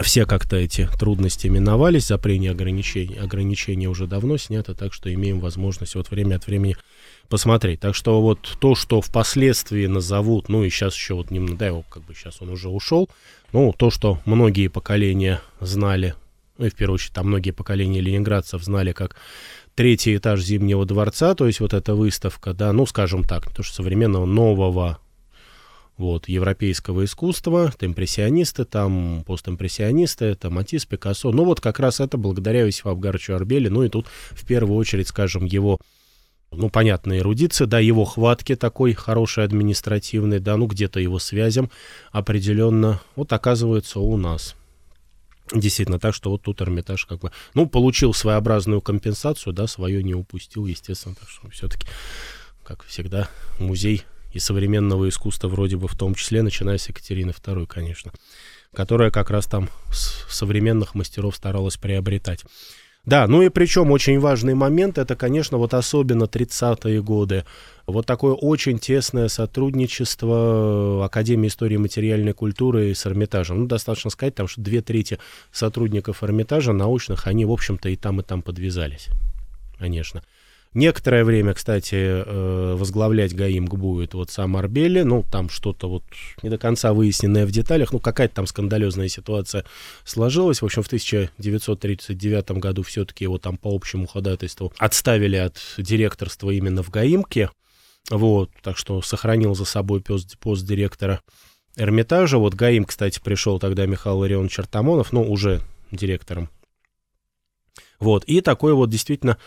все как-то эти трудности миновались, за прения ограничений, ограничения уже давно снято, так что имеем возможность вот время от времени посмотреть. Так что вот то, что впоследствии назовут, ну и сейчас еще вот не да, его как бы сейчас он уже ушел, ну то, что многие поколения знали, ну и в первую очередь там многие поколения ленинградцев знали как третий этаж Зимнего дворца, то есть вот эта выставка, да, ну скажем так, не то что современного, нового вот европейского искусства, это импрессионисты, там постимпрессионисты, это Матисс, Пикассо, ну вот как раз это благодаря Иосифу Абгаровичу Орбели, ну и тут в первую очередь, скажем, его, ну, понятно, эрудиции, да, его хватки такой хорошей административной, да, ну, где-то его связям определенно, вот, оказывается, у нас. Действительно, так что вот тут Эрмитаж как бы, ну, получил своеобразную компенсацию, да, свое не упустил, естественно, так что все-таки, как всегда, музей и современного искусства вроде бы в том числе, начиная с Екатерины второй, конечно, которая как раз там современных мастеров старалась приобретать. Да, ну и причем очень важный момент, это, конечно, вот особенно тридцатые годы. Вот такое очень тесное сотрудничество Академии истории материальной культуры с Эрмитажем. Ну, достаточно сказать, там, что две трети сотрудников Эрмитажа научных, они, в общем-то, и там, и там подвязались, конечно. Некоторое время, кстати, возглавлять ГАИМК будет вот сам Орбели, ну, там что-то вот не до конца выясненное в деталях, ну, какая-то там скандалезная ситуация сложилась. В общем, в тысяча девятьсот тридцать девятом году все-таки его там по общему ходатайству отставили от директорства именно в ГАИМКе, вот, так что сохранил за собой пост, пост директора Эрмитажа. Вот ГАИМ, кстати, пришел тогда Михаил Илларионович Артамонов, ну, уже директором. Вот, и такой вот действительно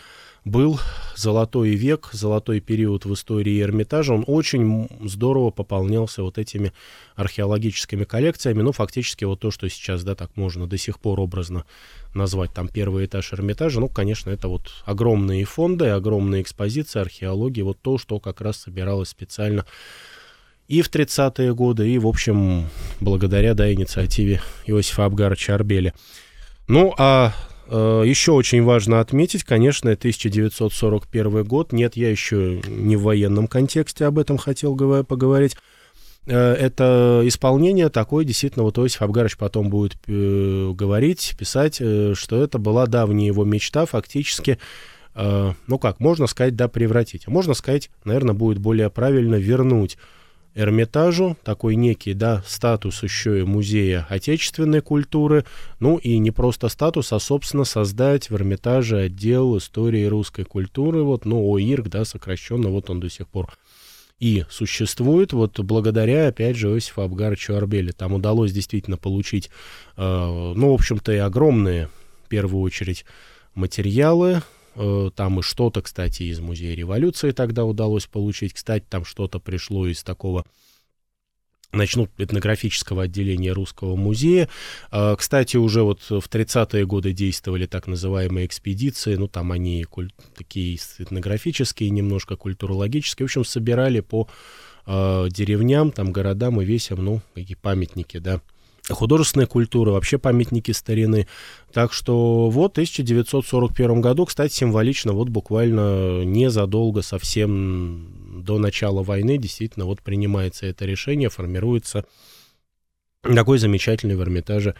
был золотой век, золотой период в истории Эрмитажа. Он очень здорово пополнялся вот этими археологическими коллекциями. Ну, фактически вот то, что сейчас, да, так можно до сих пор образно назвать там первый этаж Эрмитажа. Ну, конечно, это вот огромные фонды, огромные экспозиции, археологии. Вот то, что как раз собиралось специально и в тридцатые годы, и, в общем, благодаря, да, инициативе Иосифа Абгаровича Орбели. Ну, а еще очень важно отметить, конечно, тысяча девятьсот сорок первый год. Нет, я еще не в военном контексте об этом хотел поговорить. Это исполнение такое, действительно, вот Иосиф Абгарович потом будет говорить, писать, что это была давняя его мечта фактически, ну как, можно сказать, да, превратить. Можно сказать, наверное, будет более правильно вернуть Эрмитажу такой некий, да, статус еще и музея отечественной культуры, ну и не просто статус, а, собственно, создать в Эрмитаже отдел истории русской культуры, вот, ну, ОИРК, да, сокращенно, вот он до сих пор и существует, вот, благодаря, опять же, Иосифу Абгаровичу Орбели. Там удалось действительно получить, э, ну, в общем-то, и огромные, в первую очередь, материалы. Там и что-то, кстати, из Музея революции тогда удалось получить. Кстати, там что-то пришло из такого, начну, этнографического отделения Русского музея. Кстати, уже вот в тридцатые годы действовали так называемые экспедиции. Ну, там они куль- такие этнографические, немножко культурологические. В общем, собирали по э, деревням, там, городам и весям, ну, какие памятники, да, художественная культура, вообще памятники старины. Так что вот в тысяча девятьсот сорок первом году, кстати, символично, вот буквально незадолго совсем до начала войны, действительно, вот принимается это решение, формируется такой замечательный в Эрмитаже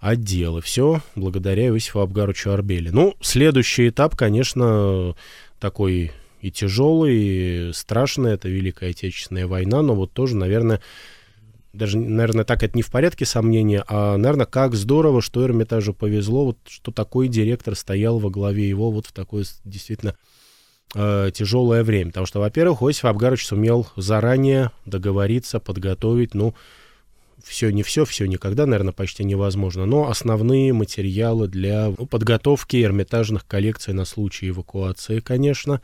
отдел. И все благодаря Иосифу Абгаровичу Орбели. Ну, следующий этап, конечно, такой и тяжелый, и страшный, это Великая Отечественная война, но вот тоже, наверное, даже, наверное, так это не в порядке сомнения, а, наверное, как здорово, что Эрмитажу повезло, вот, что такой директор стоял во главе его вот в такое действительно э, тяжелое время. Потому что, во-первых, Иосиф Абгарович сумел заранее договориться, подготовить, ну, все не все, все никогда, наверное, почти невозможно, но основные материалы для подготовки эрмитажных коллекций на случай эвакуации, конечно.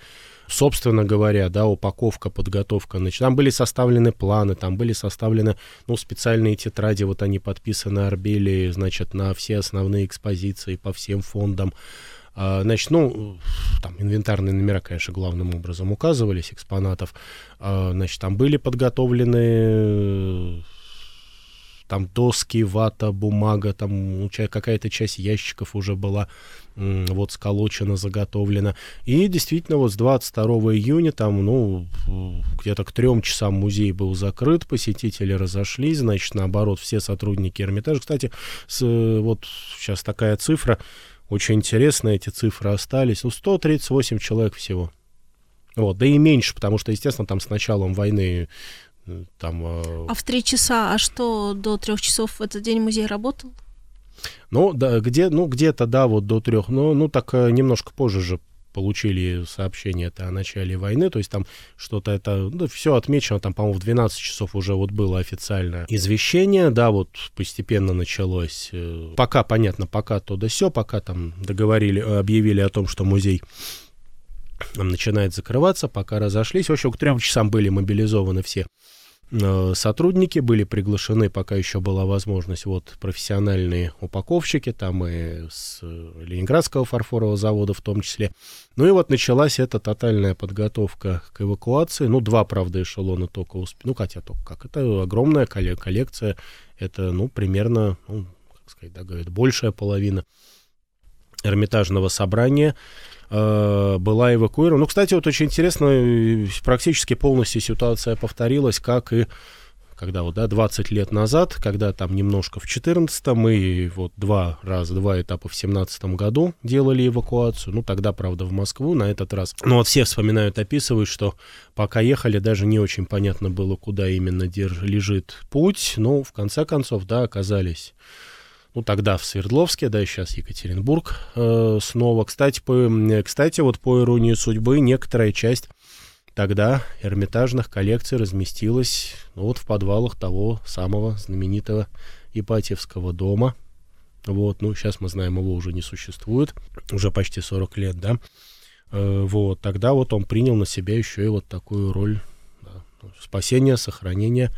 Собственно говоря, да, упаковка, подготовка, значит, там были составлены планы, там были составлены, ну, специальные тетради, вот они подписаны Орбели, значит, на все основные экспозиции по всем фондам. Значит, ну, там инвентарные номера, конечно, главным образом указывались, экспонатов. Значит, там были подготовлены там доски, вата, бумага, там какая-то часть ящиков уже была вот сколочена, заготовлена. И действительно, вот с двадцать второго июня там, ну, где-то к трем часам музей был закрыт, посетители разошлись, значит, наоборот, все сотрудники Эрмитажа. Кстати, с, вот сейчас такая цифра, очень интересно, эти цифры остались. Ну, сто тридцать восемь человек всего. Вот, да и меньше, потому что, естественно, там с началом войны... Там, э... А в три часа, а что, до трех часов в этот день музей работал? Ну, да, где, ну где-то, да, вот до трех. Но, ну, так немножко позже же получили сообщение-то о начале войны, то есть там что-то это, ну, все отмечено, там, по-моему, в двенадцать часов уже вот было официальное извещение, да, вот постепенно началось, пока, понятно, пока то да сё, пока там договорили, объявили о том, что музей начинает закрываться, пока разошлись, в общем, к трем часам были мобилизованы все сотрудники, были приглашены, пока еще была возможность, вот профессиональные упаковщики, там и с Ленинградского фарфорового завода в том числе. Ну и вот началась эта тотальная подготовка к эвакуации. Ну, два, правда, эшелона только успели. Ну, хотя только как. Это огромная коллекция. Это, ну, примерно, ну, как сказать, да, говорят, большая половина Эрмитажного собрания была эвакуирована. Ну, кстати, вот очень интересно, практически полностью ситуация повторилась, как и когда вот, да, двадцать лет назад, когда там немножко в четырнадцатом и вот два раза, два этапа в семнадцатом году делали эвакуацию. Ну, тогда, правда, в Москву на этот раз. Ну, вот все вспоминают, описывают, что пока ехали, даже не очень понятно было, куда именно держ... лежит путь. Но, в конце концов, да, оказались... Ну, тогда в Свердловске, да, и сейчас Екатеринбург э, снова. Кстати, по, кстати, вот по иронии судьбы, некоторая часть тогда эрмитажных коллекций разместилась, ну, вот в подвалах того самого знаменитого Ипатьевского дома. Вот, ну, сейчас мы знаем, его уже не существует, уже почти сорок лет, да. Э, вот, тогда вот он принял на себя еще и вот такую роль, да, спасения, сохранения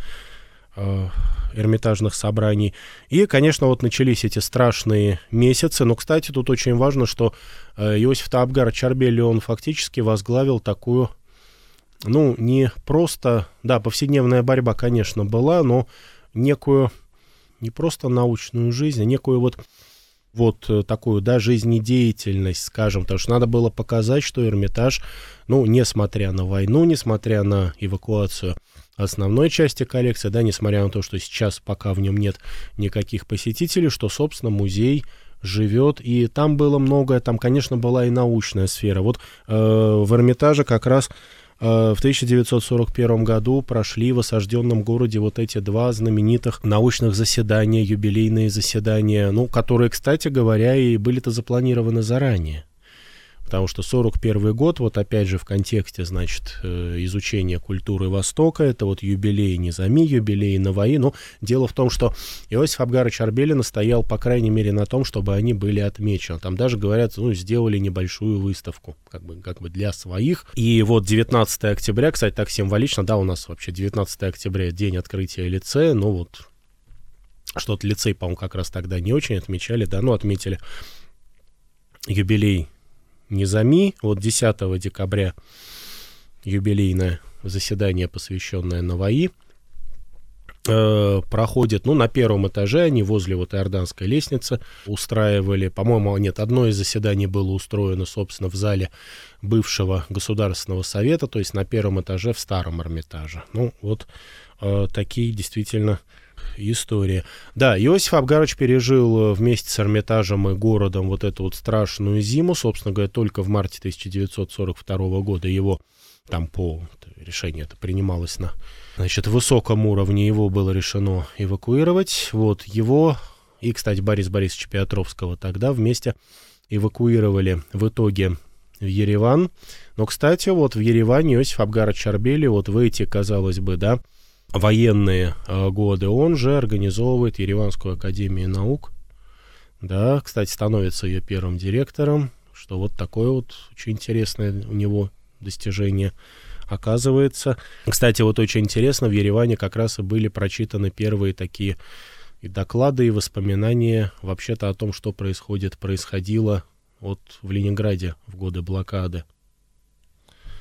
эрмитажных собраний. И, конечно, вот начались эти страшные месяцы. Но, кстати, тут очень важно, что Иосиф Абгарович Орбели, он фактически возглавил такую, ну, не просто... Да, повседневная борьба, конечно, была, но некую, не просто научную жизнь, а некую вот, вот такую, да, жизнедеятельность, скажем. Потому что надо было показать, что Эрмитаж, ну, несмотря на войну, несмотря на эвакуацию основной части коллекции, да, несмотря на то, что сейчас пока в нем нет никаких посетителей, что, собственно, музей живет, и там было многое, там, конечно, была и научная сфера. Вот э, в Эрмитаже как раз э, в тысяча девятьсот сорок первом году прошли в осажденном городе вот эти два знаменитых научных заседания, юбилейные заседания, ну, которые, кстати говоря, и были-то запланированы заранее. Потому что сорок первый год, вот опять же в контексте, значит, изучения культуры Востока, это вот юбилей Низами, юбилей Наваи. Но дело в том, что Иосиф Абгарович Орбели настоял, по крайней мере, на том, чтобы они были отмечены. Там даже, говорят, ну, сделали небольшую выставку, как бы, как бы для своих. И вот девятнадцатого октября, кстати, так символично, да, у нас вообще девятнадцатого октября день открытия лицея, ну вот что-то лицей, по-моему, как раз тогда не очень отмечали, да, ну отметили юбилей Низами. Вот десятого декабря юбилейное заседание, посвященное Наваи, э, проходит, ну, на первом этаже, они возле вот Иорданской лестницы устраивали, по-моему, нет, одно из заседаний было устроено, собственно, в зале бывшего Государственного совета, то есть на первом этаже в Старом Эрмитаже. Ну, вот э, такие действительно... история. Да, Иосиф Абгарович пережил вместе с Эрмитажем и городом вот эту вот страшную зиму. Собственно говоря, только в марте тысяча девятьсот сорок второго года его там по решению это принималось на, значит, высоком уровне, его было решено эвакуировать. Вот его и, кстати, Бориса Борисовича Петровского тогда вместе эвакуировали в итоге в Ереван. Но, кстати, вот в Ереване Иосиф Абгарович Орбели вот в эти, казалось бы, да, военные э, годы, он же организовывает Ереванскую академию наук. Да, кстати, становится ее первым директором, что вот такое вот очень интересное у него достижение оказывается. Кстати, вот очень интересно, в Ереване как раз и были прочитаны первые такие и доклады, и воспоминания вообще-то о том, что происходит, происходило вот в Ленинграде в годы блокады.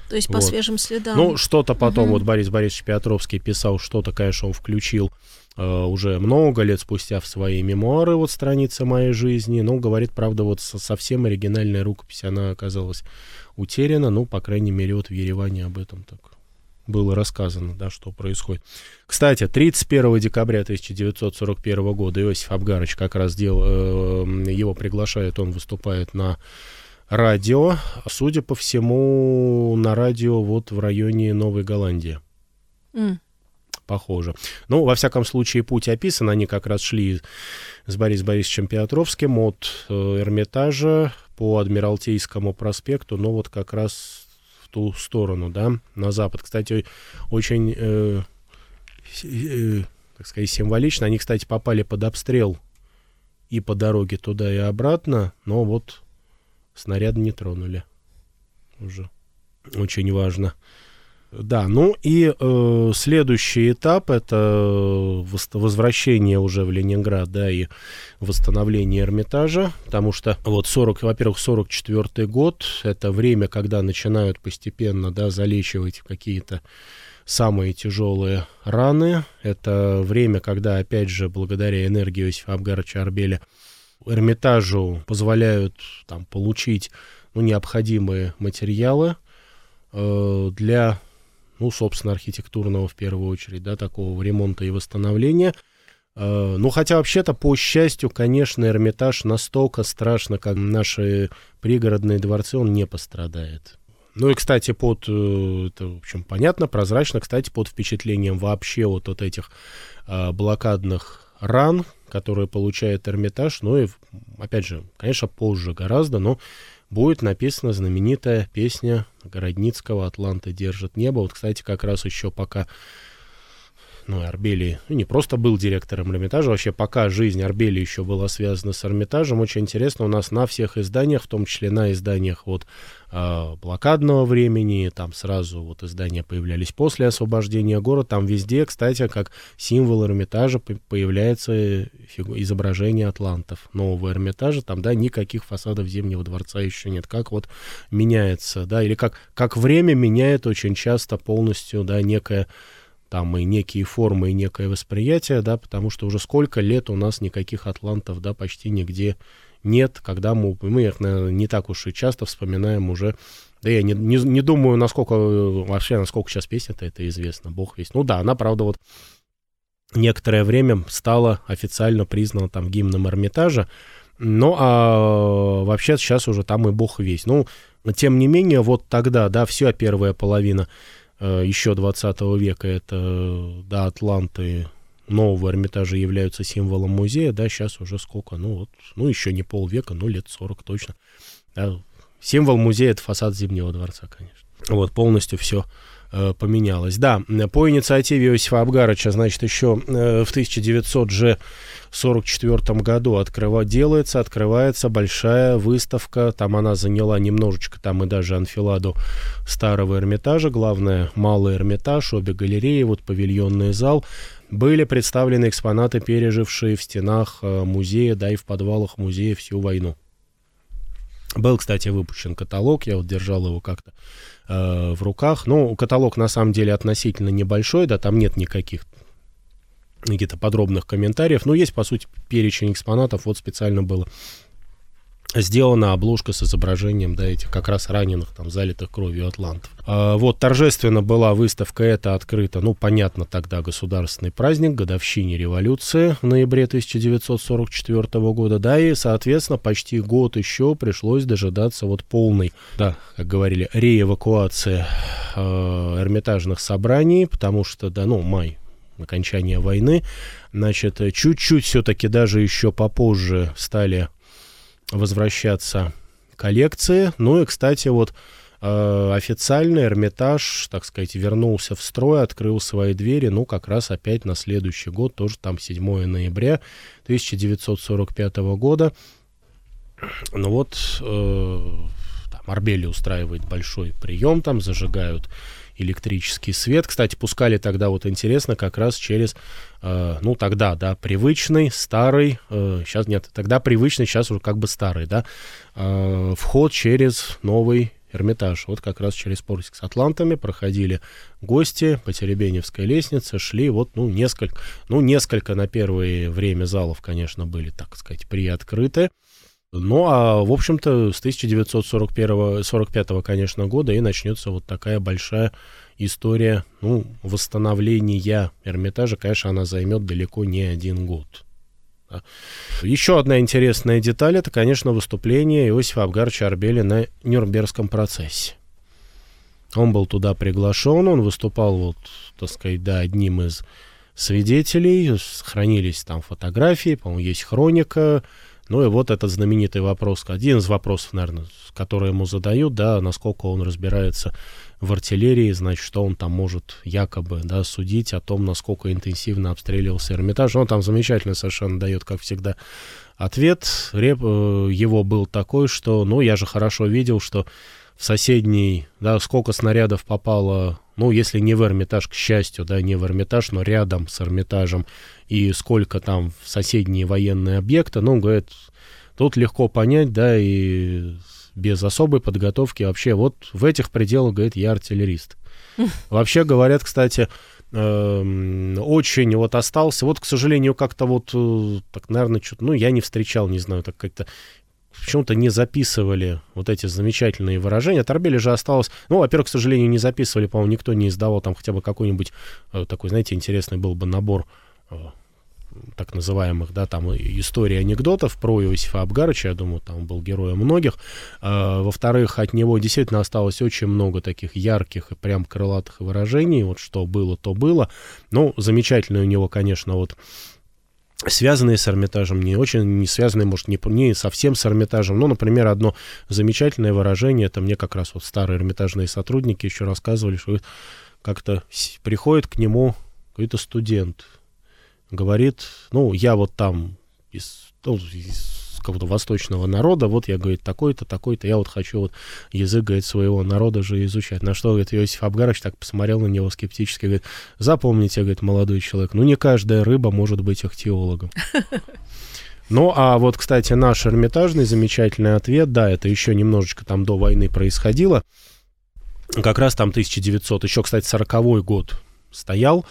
То есть вот. По свежим следам. Ну, что-то потом, угу. вот Борис Борисович Петровский писал, что-то, конечно, он включил э, уже много лет спустя в свои мемуары, вот страница моей жизни, но, говорит, правда, вот совсем оригинальная рукопись, она оказалась утеряна, ну, по крайней мере, вот в Ереване об этом так было рассказано, да, что происходит. Кстати, тридцать первого декабря тысяча девятьсот сорок первого года Иосиф Абгарович как раз дел, э, его приглашает, он выступает на... радио, судя по всему, на радио вот в районе Новой Голландии. Mm. Похоже. Ну, во всяком случае, путь описан. Они как раз шли с Борисом Борисовичем Петровским от Эрмитажа по Адмиралтейскому проспекту, но вот как раз в ту сторону, да, на запад. Кстати, очень, э, э, так сказать, символично. Они, кстати, попали под обстрел и по дороге туда, и обратно, но вот... снаряды не тронули. Уже очень важно. Да, ну и э, следующий этап — это возвращение уже в Ленинград, да, и восстановление Эрмитажа, потому что вот сорок, во-первых, сорок четвёртый год, это время, когда начинают постепенно, да, залечивать какие-то самые тяжелые раны. Это время, когда, опять же, благодаря энергии Иосифа Абгаровича Орбели, Эрмитажу позволяют там получить, ну, необходимые материалы э, для, ну, собственно, архитектурного, в первую очередь, да, такого ремонта и восстановления. Э, ну, хотя вообще-то, по счастью, конечно, Эрмитаж настолько страшно, как наши пригородные дворцы, он не пострадает. Ну и, кстати, под, это, в общем, понятно, прозрачно, кстати, под впечатлением вообще вот от этих э, блокадных ран, который получает Эрмитаж, ну и, опять же, конечно, позже гораздо, но будет написана знаменитая песня Городницкого «Атланты держат небо». Вот, кстати, как раз еще пока, ну, Орбели, ну, не просто был директором Эрмитажа, вообще пока жизнь Орбели еще была связана с Эрмитажем, очень интересно, у нас на всех изданиях, в том числе на изданиях вот э, блокадного времени, там сразу вот издания появлялись после освобождения города, там везде, кстати, как символ Эрмитажа появляется фигу- изображение атлантов нового Эрмитажа, там, да, никаких фасадов Зимнего дворца еще нет, как вот меняется, да, или как, как время меняет очень часто полностью, да, некое там и некие формы, и некое восприятие, да, потому что уже сколько лет у нас никаких атлантов, да, почти нигде нет, когда мы, мы их, наверное, не так уж и часто вспоминаем уже, да, я не, не, не думаю, насколько, вообще, насколько сейчас песня-то это известна, бог весть, ну да, она, правда, вот некоторое время стала официально признана там гимном Эрмитажа, ну, а вообще сейчас уже там и бог весть, ну, тем не менее, вот тогда, да, вся первая половина еще двадцатого века это, да, атланты нового Эрмитажа являются символом музея, да, сейчас уже сколько, ну вот, ну еще не полвека, ну лет сорок точно. Да. Символ музея — это фасад Зимнего дворца, конечно. Вот, полностью все э, поменялось. Да, по инициативе Иосифа Абгаровича, значит, еще э, в тысяча девятьсот сорок четвёртом году открыва, делается, открывается большая выставка, там она заняла немножечко, там и даже анфиладу старого Эрмитажа, главное, Малый Эрмитаж, обе галереи, вот павильонный зал, были представлены экспонаты, пережившие в стенах э, музея, да и в подвалах музея всю войну. Был, кстати, выпущен каталог, я вот держал его как-то э, в руках. Ну, каталог, на самом деле, относительно небольшой, да, там нет никаких каких-то подробных комментариев. Но есть, по сути, перечень экспонатов, вот специально было сделана обложка с изображением, да, этих как раз раненых, там, залитых кровью атлантов. А, вот, торжественно была выставка, это открыта, ну, понятно, тогда государственный праздник, годовщине революции в ноябре тысяча девятьсот сорок четвёртого года, да, и, соответственно, почти год еще пришлось дожидаться вот полной, да, как говорили, реэвакуации э, Эрмитажных собраний, потому что, да, ну, май, окончание войны, значит, чуть-чуть все-таки даже еще попозже стали возвращаться коллекции. Ну и, кстати, вот официально Эрмитаж, так сказать, вернулся в строй, открыл свои двери, ну, как раз опять на следующий год, тоже там седьмое ноября тысяча девятьсот сорок пятого года. Ну вот, э, там Орбели устраивает большой прием, там зажигают электрический свет. Кстати, пускали тогда, вот интересно, как раз через, э, ну, тогда, да, привычный, старый, э, сейчас нет, тогда привычный, сейчас уже как бы старый, да, э, вход через новый Эрмитаж. Вот как раз через портик с атлантами проходили гости по Теребеневской лестнице, шли вот, ну, несколько, ну, несколько на первое время залов, конечно, были, так сказать, приоткрыты. Ну, а, в общем-то, с тысяча девятьсот сорок первого, сорок пятого, конечно, года и начнется вот такая большая история, ну, восстановления Эрмитажа. Конечно, она займет далеко не один год. Да. Еще одна интересная деталь — это, конечно, выступление Иосифа Абгаровича Орбели на Нюрнбергском процессе. Он был туда приглашен, он выступал, вот, так сказать, да, одним из свидетелей, сохранились там фотографии, по-моему, есть хроника. Ну и вот этот знаменитый вопрос, один из вопросов, наверное, который ему задают, да, насколько он разбирается в артиллерии, значит, что он там может якобы, да, судить о том, насколько интенсивно обстреливался Эрмитаж. Он там замечательно совершенно дает, как всегда, ответ. Реп, его был такой, что, ну, я же хорошо видел, что в соседний, да, сколько снарядов попало, ну, если не в Эрмитаж, к счастью, да, не в Эрмитаж, но рядом с Эрмитажем, и сколько там в соседние военные объекты, ну, говорит, тут легко понять, да, и без особой подготовки вообще, вот в этих пределах, говорит, я артиллерист. Вообще, говорят, кстати, очень вот остался, вот, к сожалению, как-то вот, так, наверное, что-то, ну, я не встречал, не знаю, так как-то, почему-то не записывали вот эти замечательные выражения. От Орбели же осталось... Ну, во-первых, к сожалению, не записывали, по-моему, никто не издавал там хотя бы какой-нибудь э, такой, знаете, интересный был бы набор э, так называемых, да, там, истории анекдотов про Иосифа Абгаровича. Я думаю, там был героем многих. Э, во-вторых, от него действительно осталось очень много таких ярких и прям крылатых выражений. Вот что было, то было. Ну, замечательно у него, конечно, вот... связанные с Эрмитажем, не очень, не связанные, может, не, не совсем с Эрмитажем. Ну, например, одно замечательное выражение, это мне как раз вот старые эрмитажные сотрудники еще рассказывали, что как-то приходит к нему какой-то студент, говорит, ну, я вот там из, ну, из какого-то восточного народа, вот я, говорит, такой-то, такой-то, я вот хочу вот язык, говорит, своего народа же изучать. На что, говорит, Иосиф Абгарович так посмотрел на него скептически, говорит, запомните, говорит, молодой человек, ну не каждая рыба может быть ихтиологом. Ну, а вот, кстати, наш Эрмитажный замечательный ответ, да, это еще немножечко там до войны происходило, как раз там тысяча девятисотый, еще, кстати, сороковой год стоял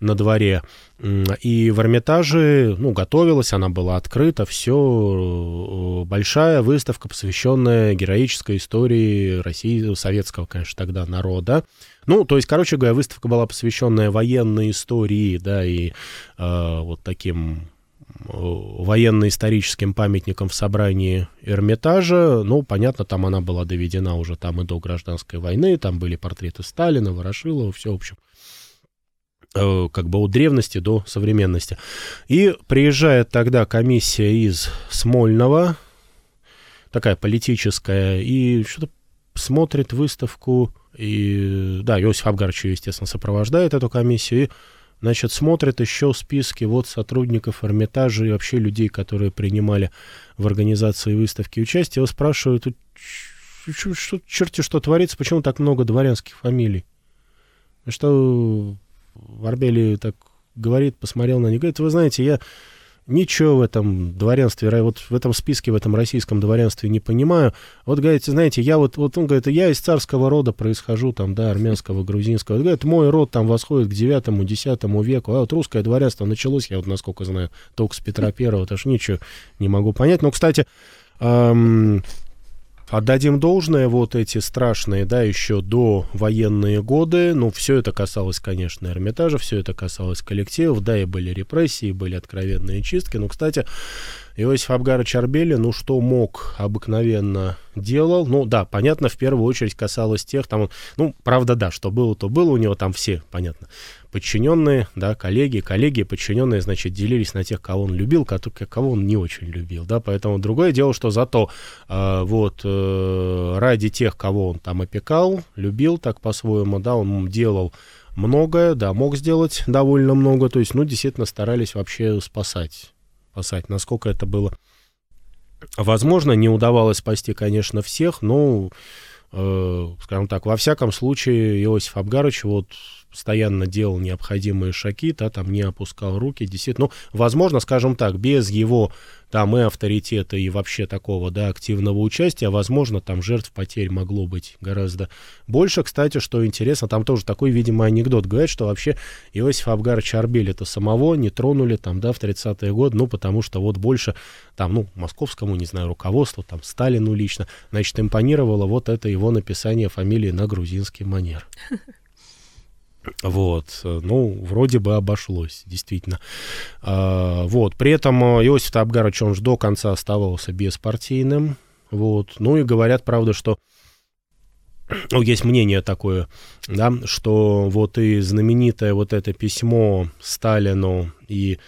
на дворе, и в Эрмитаже, ну, готовилась, она была открыта, все, большая выставка, посвященная героической истории России, советского, конечно, тогда народа. Ну, то есть, короче говоря, выставка была посвященная военной истории, да, и э, вот таким военно-историческим памятником в собрании Эрмитажа. Ну, понятно, там она была доведена уже там и до Гражданской войны, там были портреты Сталина, Ворошилова, все, в общем, как бы от древности до современности. И приезжает тогда комиссия из Смольного, такая политическая, и что-то смотрит выставку, и, да, Иосиф Абгарович, естественно, сопровождает эту комиссию, и, значит, смотрит еще списки вот сотрудников Эрмитажа и вообще людей, которые принимали в организации выставки участие, его спрашивают, что, черти что творится, почему так много дворянских фамилий? Что... Орбели так говорит, посмотрел на них, говорит, вы знаете, я ничего в этом дворянстве, вот в этом списке, в этом российском дворянстве не понимаю. Вот, говорит, знаете, я вот, вот он говорит, я из царского рода происхожу, там, да, армянского, грузинского. Вот, говорит, мой род там восходит к девятому-десятому веку, а вот русское дворянство началось, я вот, насколько знаю, только с Петра Первого, аж ничего не могу понять. Но, кстати, эм, отдадим должное, вот эти страшные, да, еще довоенные годы, ну, все это касалось, конечно, Эрмитажа, все это касалось коллективов, да, и были репрессии, были откровенные чистки, но, кстати, Иосиф Абгарович Орбели, ну, что мог, обыкновенно делал, ну, да, понятно, в первую очередь касалось тех, там, ну, правда, да, что было, то было у него там все, понятно, подчиненные, да, коллеги, коллеги, подчиненные, значит, делились на тех, кого он любил, кого он не очень любил, да, поэтому другое дело, что зато э, вот э, ради тех, кого он там опекал, любил так по-своему, да, он делал многое, да, мог сделать довольно много, то есть, ну, действительно старались вообще спасать, спасать, насколько это было возможно, не удавалось спасти, конечно, всех, но, э, скажем так, во всяком случае, Иосиф Абгарович вот постоянно делал необходимые шаги, да, там не опускал руки, действительно, ну, возможно, скажем так, без его там и авторитета, и вообще такого, да, активного участия, возможно, там жертв, потерь могло быть гораздо больше. Кстати, что интересно, там тоже такой, видимо, анекдот говорит, что вообще Иосифа Абгаровича Орбели-то самого не тронули там, да, в тридцатые годы, ну, потому что вот больше там, ну, московскому, не знаю, руководству, там, Сталину лично, значит, импонировало вот это его написание фамилии на грузинский манер. Вот, ну, вроде бы обошлось, действительно. А, вот, при этом Иосиф Абгарович, он же до конца оставался беспартийным, вот. Ну и говорят, правда, что, ну, есть мнение такое, да, что вот и знаменитое вот это письмо Сталину и,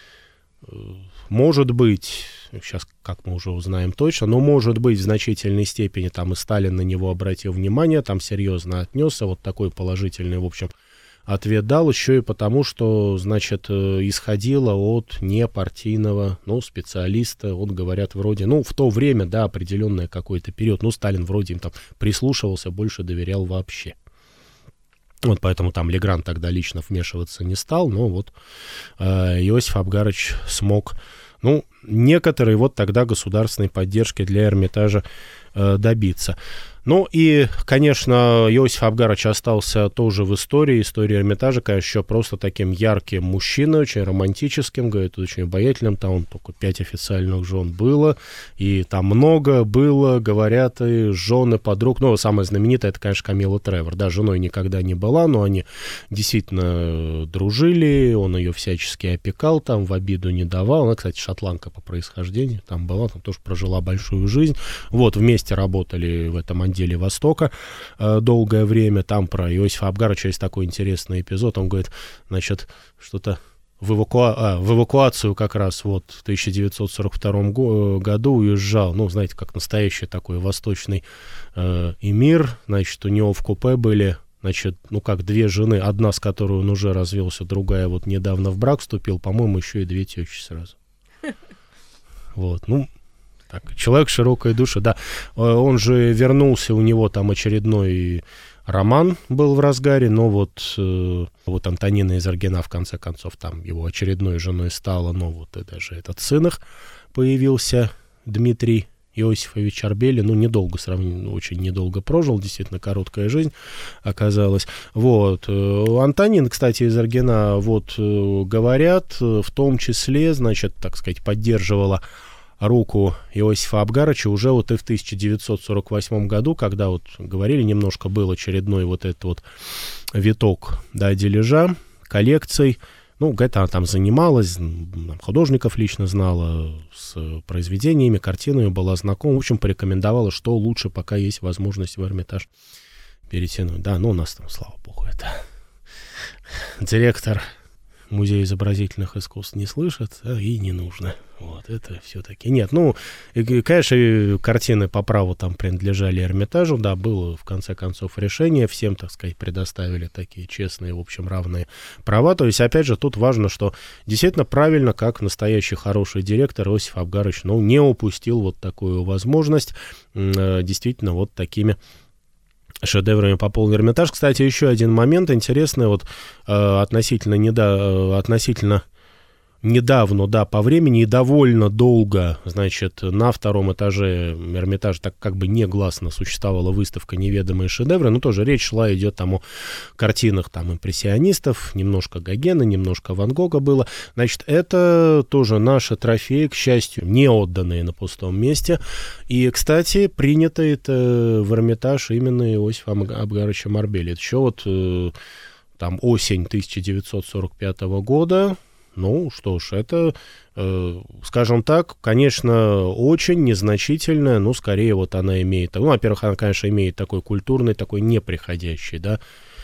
может быть, сейчас, как мы уже узнаем точно, но, может быть, в значительной степени там и Сталин на него обратил внимание, там серьезно отнесся, вот такой положительный, в общем, ответ дал, еще и потому, что, значит, исходило от непартийного, ну, специалиста, вот, говорят, вроде, ну, в то время, да, определенное какой-то период, ну, Сталин вроде им там прислушивался, больше доверял вообще. Вот поэтому там Легран тогда лично вмешиваться не стал, но вот э, Иосиф Абгарович смог, ну, некоторые вот тогда государственной поддержки для Эрмитажа э, добиться. Ну и, конечно, Иосиф Абгарович остался тоже в истории. История Эрмитажа, конечно, еще просто таким ярким мужчиной, очень романтическим, говорит, очень обаятельным. Там только пять официальных жен было, и там много было, говорят, и жены подруг. Ну, самая знаменитая, это, конечно, Камилла Тревер. Да, женой никогда не была, но они действительно дружили, он ее всячески опекал, там в обиду не давал. Она, кстати, шотландка по происхождению, там была, там тоже прожила большую жизнь. Вот, вместе работали в этом отделе Востока э, долгое время. Там про Иосифа Абгаровича есть такой интересный эпизод. Он говорит, значит, что-то в, эвакуа... а, в эвакуацию как раз вот в тысяча девятьсот сорок втором году уезжал. Ну, знаете, как настоящий такой восточный э, эмир. Значит, у него в купе были, значит, ну как две жены, одна, с которой он уже развелся, другая вот недавно в брак вступил, по-моему, еще и две тещи сразу. Вот, ну... Так, человек широкой души, да. Он же вернулся, у него там очередной роман был в разгаре, но вот, вот Антонина Изергина, в конце концов, там его очередной женой стала, но вот и даже этот сын их появился, Дмитрий Иосифович Орбели, ну, недолго, сравнительно, очень недолго прожил, действительно, короткая жизнь оказалась. Вот. Антонин, кстати, Изергина, вот, говорят, в том числе, значит, так сказать, поддерживала руку Иосифа Абгаровича уже вот и в тысяча девятьсот сорок восьмом году, когда вот говорили, немножко был очередной вот этот вот виток, да, дележа, коллекций. Ну, говорит, она там занималась, художников лично знала, с произведениями, картинами была знакома. В общем, порекомендовала, что лучше, пока есть возможность, в Эрмитаж перетянуть. Да, ну у нас там, слава богу, это директор Музей изобразительных искусств не слышит, а и не нужно. Вот, это все-таки... Нет, ну, и, конечно, картины по праву там принадлежали Эрмитажу, да, было, в конце концов, решение, всем, так сказать, предоставили такие честные, в общем, равные права. То есть, опять же, тут важно, что действительно правильно, как настоящий хороший директор Иосиф Абгарович, ну, не упустил вот такую возможность, действительно, вот такими шедеврами пополнил Эрмитаж. Кстати, еще один момент интересный, вот э, относительно, недо, относительно недавно, да, по времени и довольно долго, значит, на втором этаже Эрмитажа так как бы негласно существовала выставка «Неведомые шедевры», но тоже речь шла, идет там о картинах там импрессионистов, немножко Гогена, немножко Ван Гога было. Значит, это тоже наши трофеи, к счастью, не отданные на пустом месте. И, кстати, принято это в Эрмитаж именно Иосифом Абгаровичем Орбели. Это еще вот там осень тысяча девятьсот сорок пятого года. Ну, что ж, это, э, скажем так, конечно, очень незначительная, но скорее вот она имеет... Ну, во-первых, она, конечно, имеет такой культурный, такой неприходящий, да,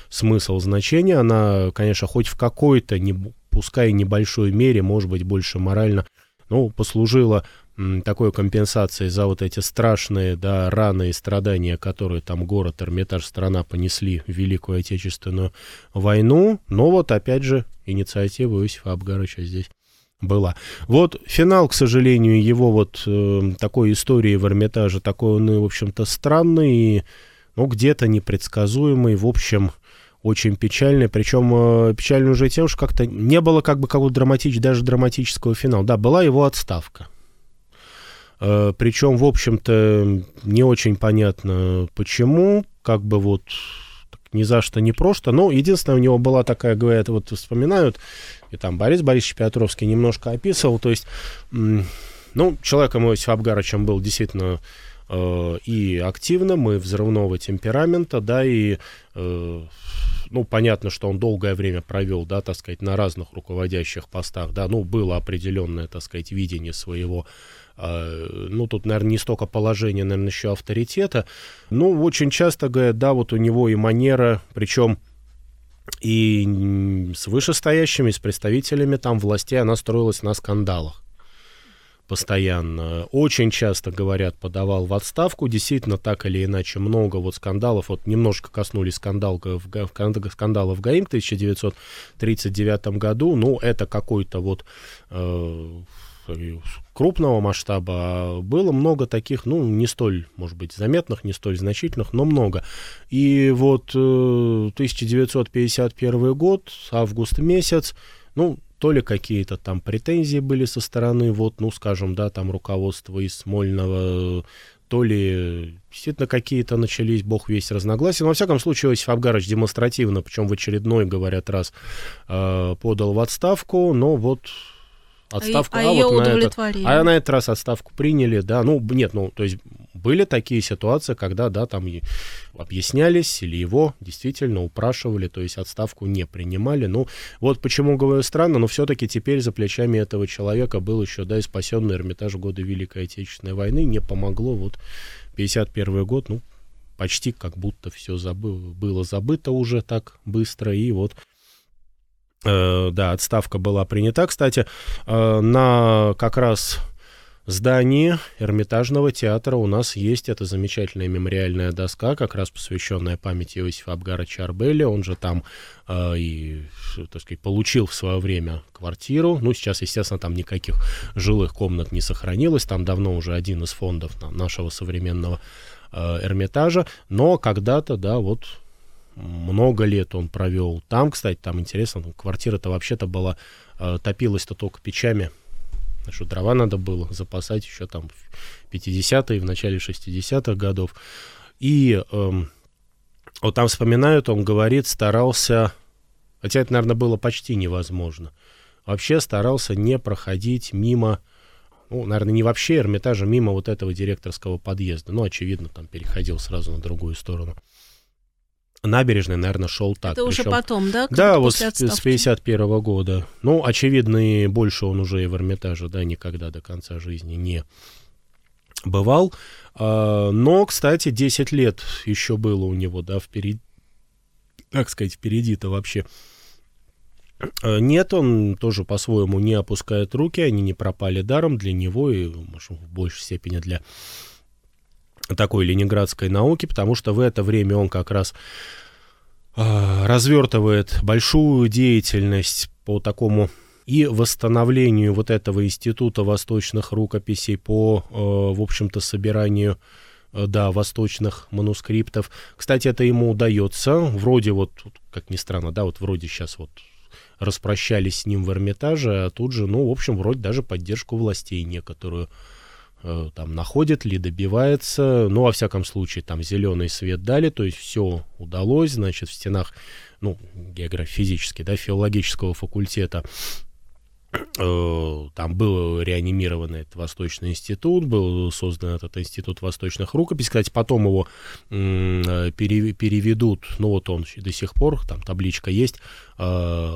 смысл, значение. Она, конечно, хоть в какой-то, не, пускай небольшой мере, может быть, больше морально, ну, послужила м, такой компенсацией за вот эти страшные, да, раны и страдания, которые там город, Эрмитаж, страна понесли в Великую Отечественную войну. Но вот, опять же, инициатива Иосифа Абгаровича здесь была. Вот финал, к сожалению, его вот э, такой истории в Эрмитаже, такой он, в общем-то, странный и, ну, где-то непредсказуемый, в общем, очень печальный. Причем э, печальный уже тем, что как-то не было как бы какого-то драматич... даже драматического финала. Да, была его отставка. Э, причем, в общем-то, не очень понятно, почему, как бы вот... Ни за что, ни просто. Но единственное, у него была такая, говорят, вот вспоминают, и там Борис Борисович Петровский немножко описывал, то есть, ну, человеком Иосиф Абгарович был действительно э, и активным, и взрывного темперамента, да, и, э, ну, понятно, что он долгое время провел, да, так сказать, на разных руководящих постах, да, ну, было определенное, так сказать, видение своего, ну, тут, наверное, не столько положения, наверное, еще авторитета. Ну, очень часто говорят, да, вот у него и манера, причем и с вышестоящими, и с представителями там власти, она строилась на скандалах постоянно. Очень часто, говорят, подавал в отставку. Действительно, так или иначе, много вот скандалов. Вот немножко коснулись скандала в, скандала в ГАИМ в тысяча девятьсот тридцать девятом году. Ну, это какой-то вот... Э, крупного масштаба, было много таких, ну, не столь, может быть, заметных, не столь значительных, но много. И вот тысяча девятьсот пятьдесят первый год, август месяц, ну, то ли какие-то там претензии были со стороны, вот, ну, скажем, да, там руководства из Смольного, то ли действительно какие-то начались, бог весть, разногласия. Но, во всяком случае, Иосиф Абгарович демонстративно, причем в очередной, говорят, раз э, подал в отставку, но вот... Отставку, а, а, ее вот на этот, а на этот раз отставку приняли, да, ну, нет, ну, то есть были такие ситуации, когда, да, там объяснялись или его действительно упрашивали, то есть отставку не принимали, ну, вот почему, говорю, странно, но все-таки теперь за плечами этого человека был еще, да, и спасенный Эрмитаж в годы Великой Отечественной войны, не помогло, вот, пятьдесят первый год, ну, почти как будто все забы- было забыто уже так быстро, и вот... Э, да, отставка была принята. Кстати, э, на как раз здании Эрмитажного театра у нас есть эта замечательная мемориальная доска, как раз посвященная памяти Иосифа Абгаровича Орбели. Он же там э, и, так сказать, получил в свое время квартиру. Ну, сейчас, естественно, там никаких жилых комнат не сохранилось. Там давно уже один из фондов там, нашего современного э, Эрмитажа. Но когда-то, да, вот... Много лет он провел там, кстати, там интересно, квартира-то вообще-то была, э, топилась-то только печами, что дрова надо было запасать еще там в пятидесятые, в начале шестидесятых годов. И э, вот там вспоминают, он говорит, старался, хотя это, наверное, было почти невозможно, вообще старался не проходить мимо, ну, наверное, не вообще Эрмитажа, мимо вот этого директорского подъезда, ну, очевидно, там переходил сразу на другую сторону. Набережной, наверное, шел так. Это причем, уже потом, да? Да, вот с тысяча девятьсот пятьдесят первого года. Ну, очевидно, и больше он уже и в Эрмитаже, да, никогда до конца жизни не бывал. Но, кстати, десять лет еще было у него, да, впереди, так сказать, впереди-то вообще нет. Он тоже по-своему не опускает руки, они не пропали даром для него и, может, в большей степени для... такой ленинградской науки, потому что в это время он как раз э, развертывает большую деятельность по такому и восстановлению вот этого Института восточных рукописей, по, э, в общем-то, собиранию, э, да, восточных манускриптов. Кстати, это ему удается, вроде вот, как ни странно, да, вот вроде сейчас вот распрощались с ним в Эрмитаже, а тут же, ну, в общем, вроде даже поддержку властей некоторую там находит ли, добивается, ну, во всяком случае, там зеленый свет дали, то есть все удалось, значит, в стенах, ну, географически, да, филологического факультета э, там был реанимирован этот Восточный институт, был создан этот Институт восточных рукописей, кстати, потом его э, пере, переведут, ну, вот он до сих пор, там табличка есть, э,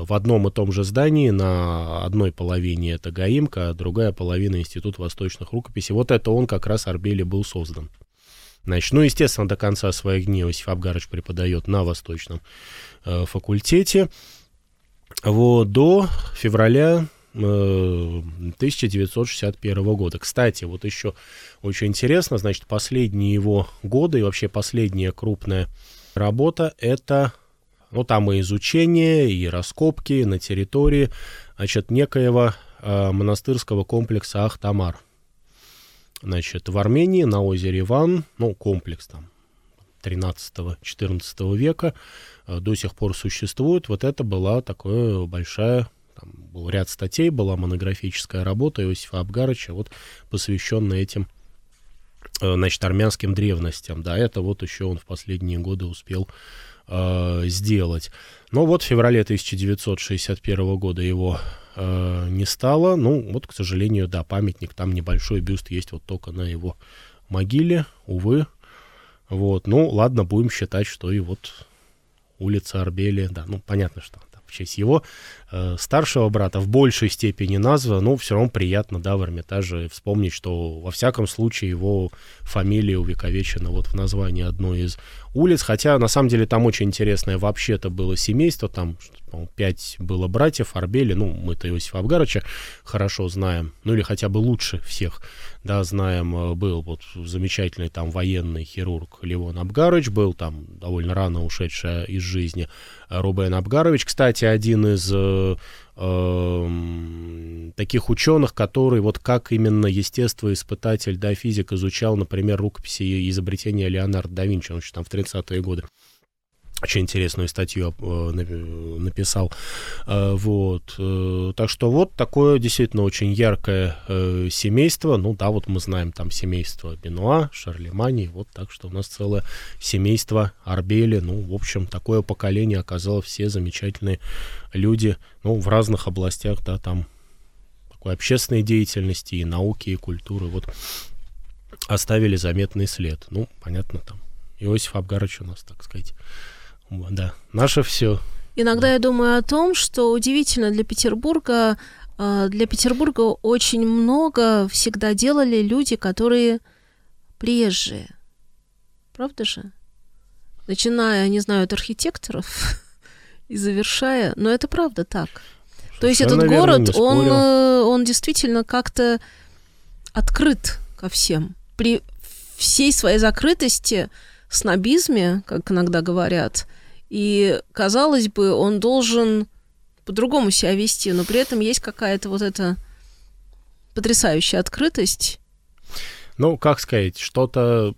в одном и том же здании, на одной половине это ГАИМка, а другая половина Институт восточных рукописей. Вот это он как раз, Орбели, был создан. Значит, ну, естественно, до конца своих дней Иосиф Абгарович преподает на Восточном э, факультете. Вот, до февраля тысяча девятьсот шестьдесят первого года. Кстати, вот еще очень интересно, значит, последние его годы и вообще последняя крупная работа — это, ну, там и изучение, и раскопки на территории, значит, некоего э, монастырского комплекса Ахтамар. Значит, в Армении, на озере Ван, ну, комплекс там тринадцатого-четырнадцатого века э, до сих пор существует. Вот это была такая большая, там был ряд статей, была монографическая работа Иосифа Абгаровича, вот, посвященная этим, э, значит, армянским древностям. Да, это вот еще он в последние годы успел э, сделать. Но вот в феврале тысяча девятьсот шестьдесят первого года его э, не стало. Ну, вот, к сожалению, да, памятник, там небольшой бюст есть вот только на его могиле, увы. Вот, ну, ладно, будем считать, что и вот улица Орбели, да, ну, понятно, что там в честь его э, старшего брата в большей степени названа, но все равно приятно, да, в Эрмитаже вспомнить, что, во всяком случае, его фамилия увековечена вот в названии одной из улиц, хотя, на самом деле, там очень интересное вообще-то было семейство, там, по-моему, пять было братьев Орбели, ну, мы-то Иосифа Абгаровича хорошо знаем, ну, или хотя бы лучше всех, да, знаем, был вот замечательный там военный хирург Левон Абгарович, был там довольно рано ушедший из жизни Рубен Абгарович, кстати, один из э, э, таких ученых, который вот как именно естествоиспытатель, да, физик изучал, например, рукописи и изобретения Леонардо да Винчи, он еще там в тридцатые годы очень интересную статью написал. Вот. Так что вот такое действительно очень яркое семейство. Ну да, вот мы знаем там семейство Бенуа, Шарлемани. Вот так что у нас целое семейство Орбели. Ну, в общем, такое поколение оказало все замечательные люди. Ну, в разных областях, да, там такой общественной деятельности, и науки, и культуры. Вот оставили заметный след. Ну, понятно, там Иосиф Абгарович у нас, так сказать, да, наше все. Иногда да. Я думаю о том, что удивительно для Петербурга, для Петербурга очень много всегда делали люди, которые приезжие. Правда же? Начиная, не знаю, от архитекторов и завершая, но это правда так. Совершенно То есть этот город, он, он действительно как-то открыт ко всем. При всей своей закрытости, снобизме, как иногда говорят, и, казалось бы, он должен по-другому себя вести, но при этом есть какая-то вот эта потрясающая открытость. Ну, как сказать, что-то...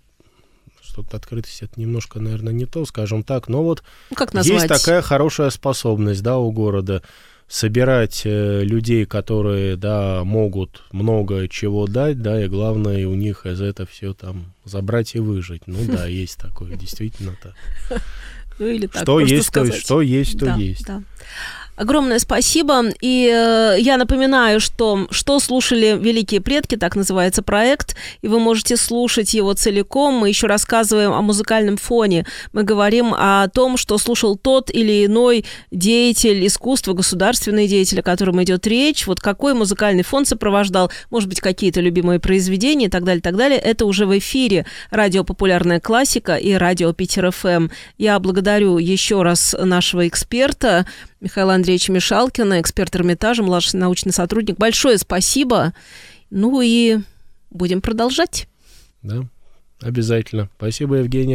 Что-то открытость — это немножко, наверное, не то, скажем так, но вот ну, как назвать? Есть такая хорошая способность, да, у города собирать э, людей, которые, да, могут много чего дать, да, и главное у них из этого все там забрать и выжить. Ну да, есть такое, действительно-то. Ну или так, что есть, то, что есть, то да, есть. Да. Огромное спасибо. И э, я напоминаю, что «Что слушали великие предки», так называется проект, и вы можете слушать его целиком. Мы еще рассказываем о музыкальном фоне. Мы говорим о том, что слушал тот или иной деятель искусства, государственный деятель, о котором идет речь, вот какой музыкальный фон сопровождал, может быть, какие-то любимые произведения и так далее, так далее. Это уже в эфире радио «Популярная классика» и радио «Питер-ФМ». Я благодарю еще раз нашего эксперта Михаила Андреевича Мешалкина, эксперт Эрмитажа, младший научный сотрудник. Большое спасибо. Ну и будем продолжать. Да, обязательно. Спасибо, Евгения.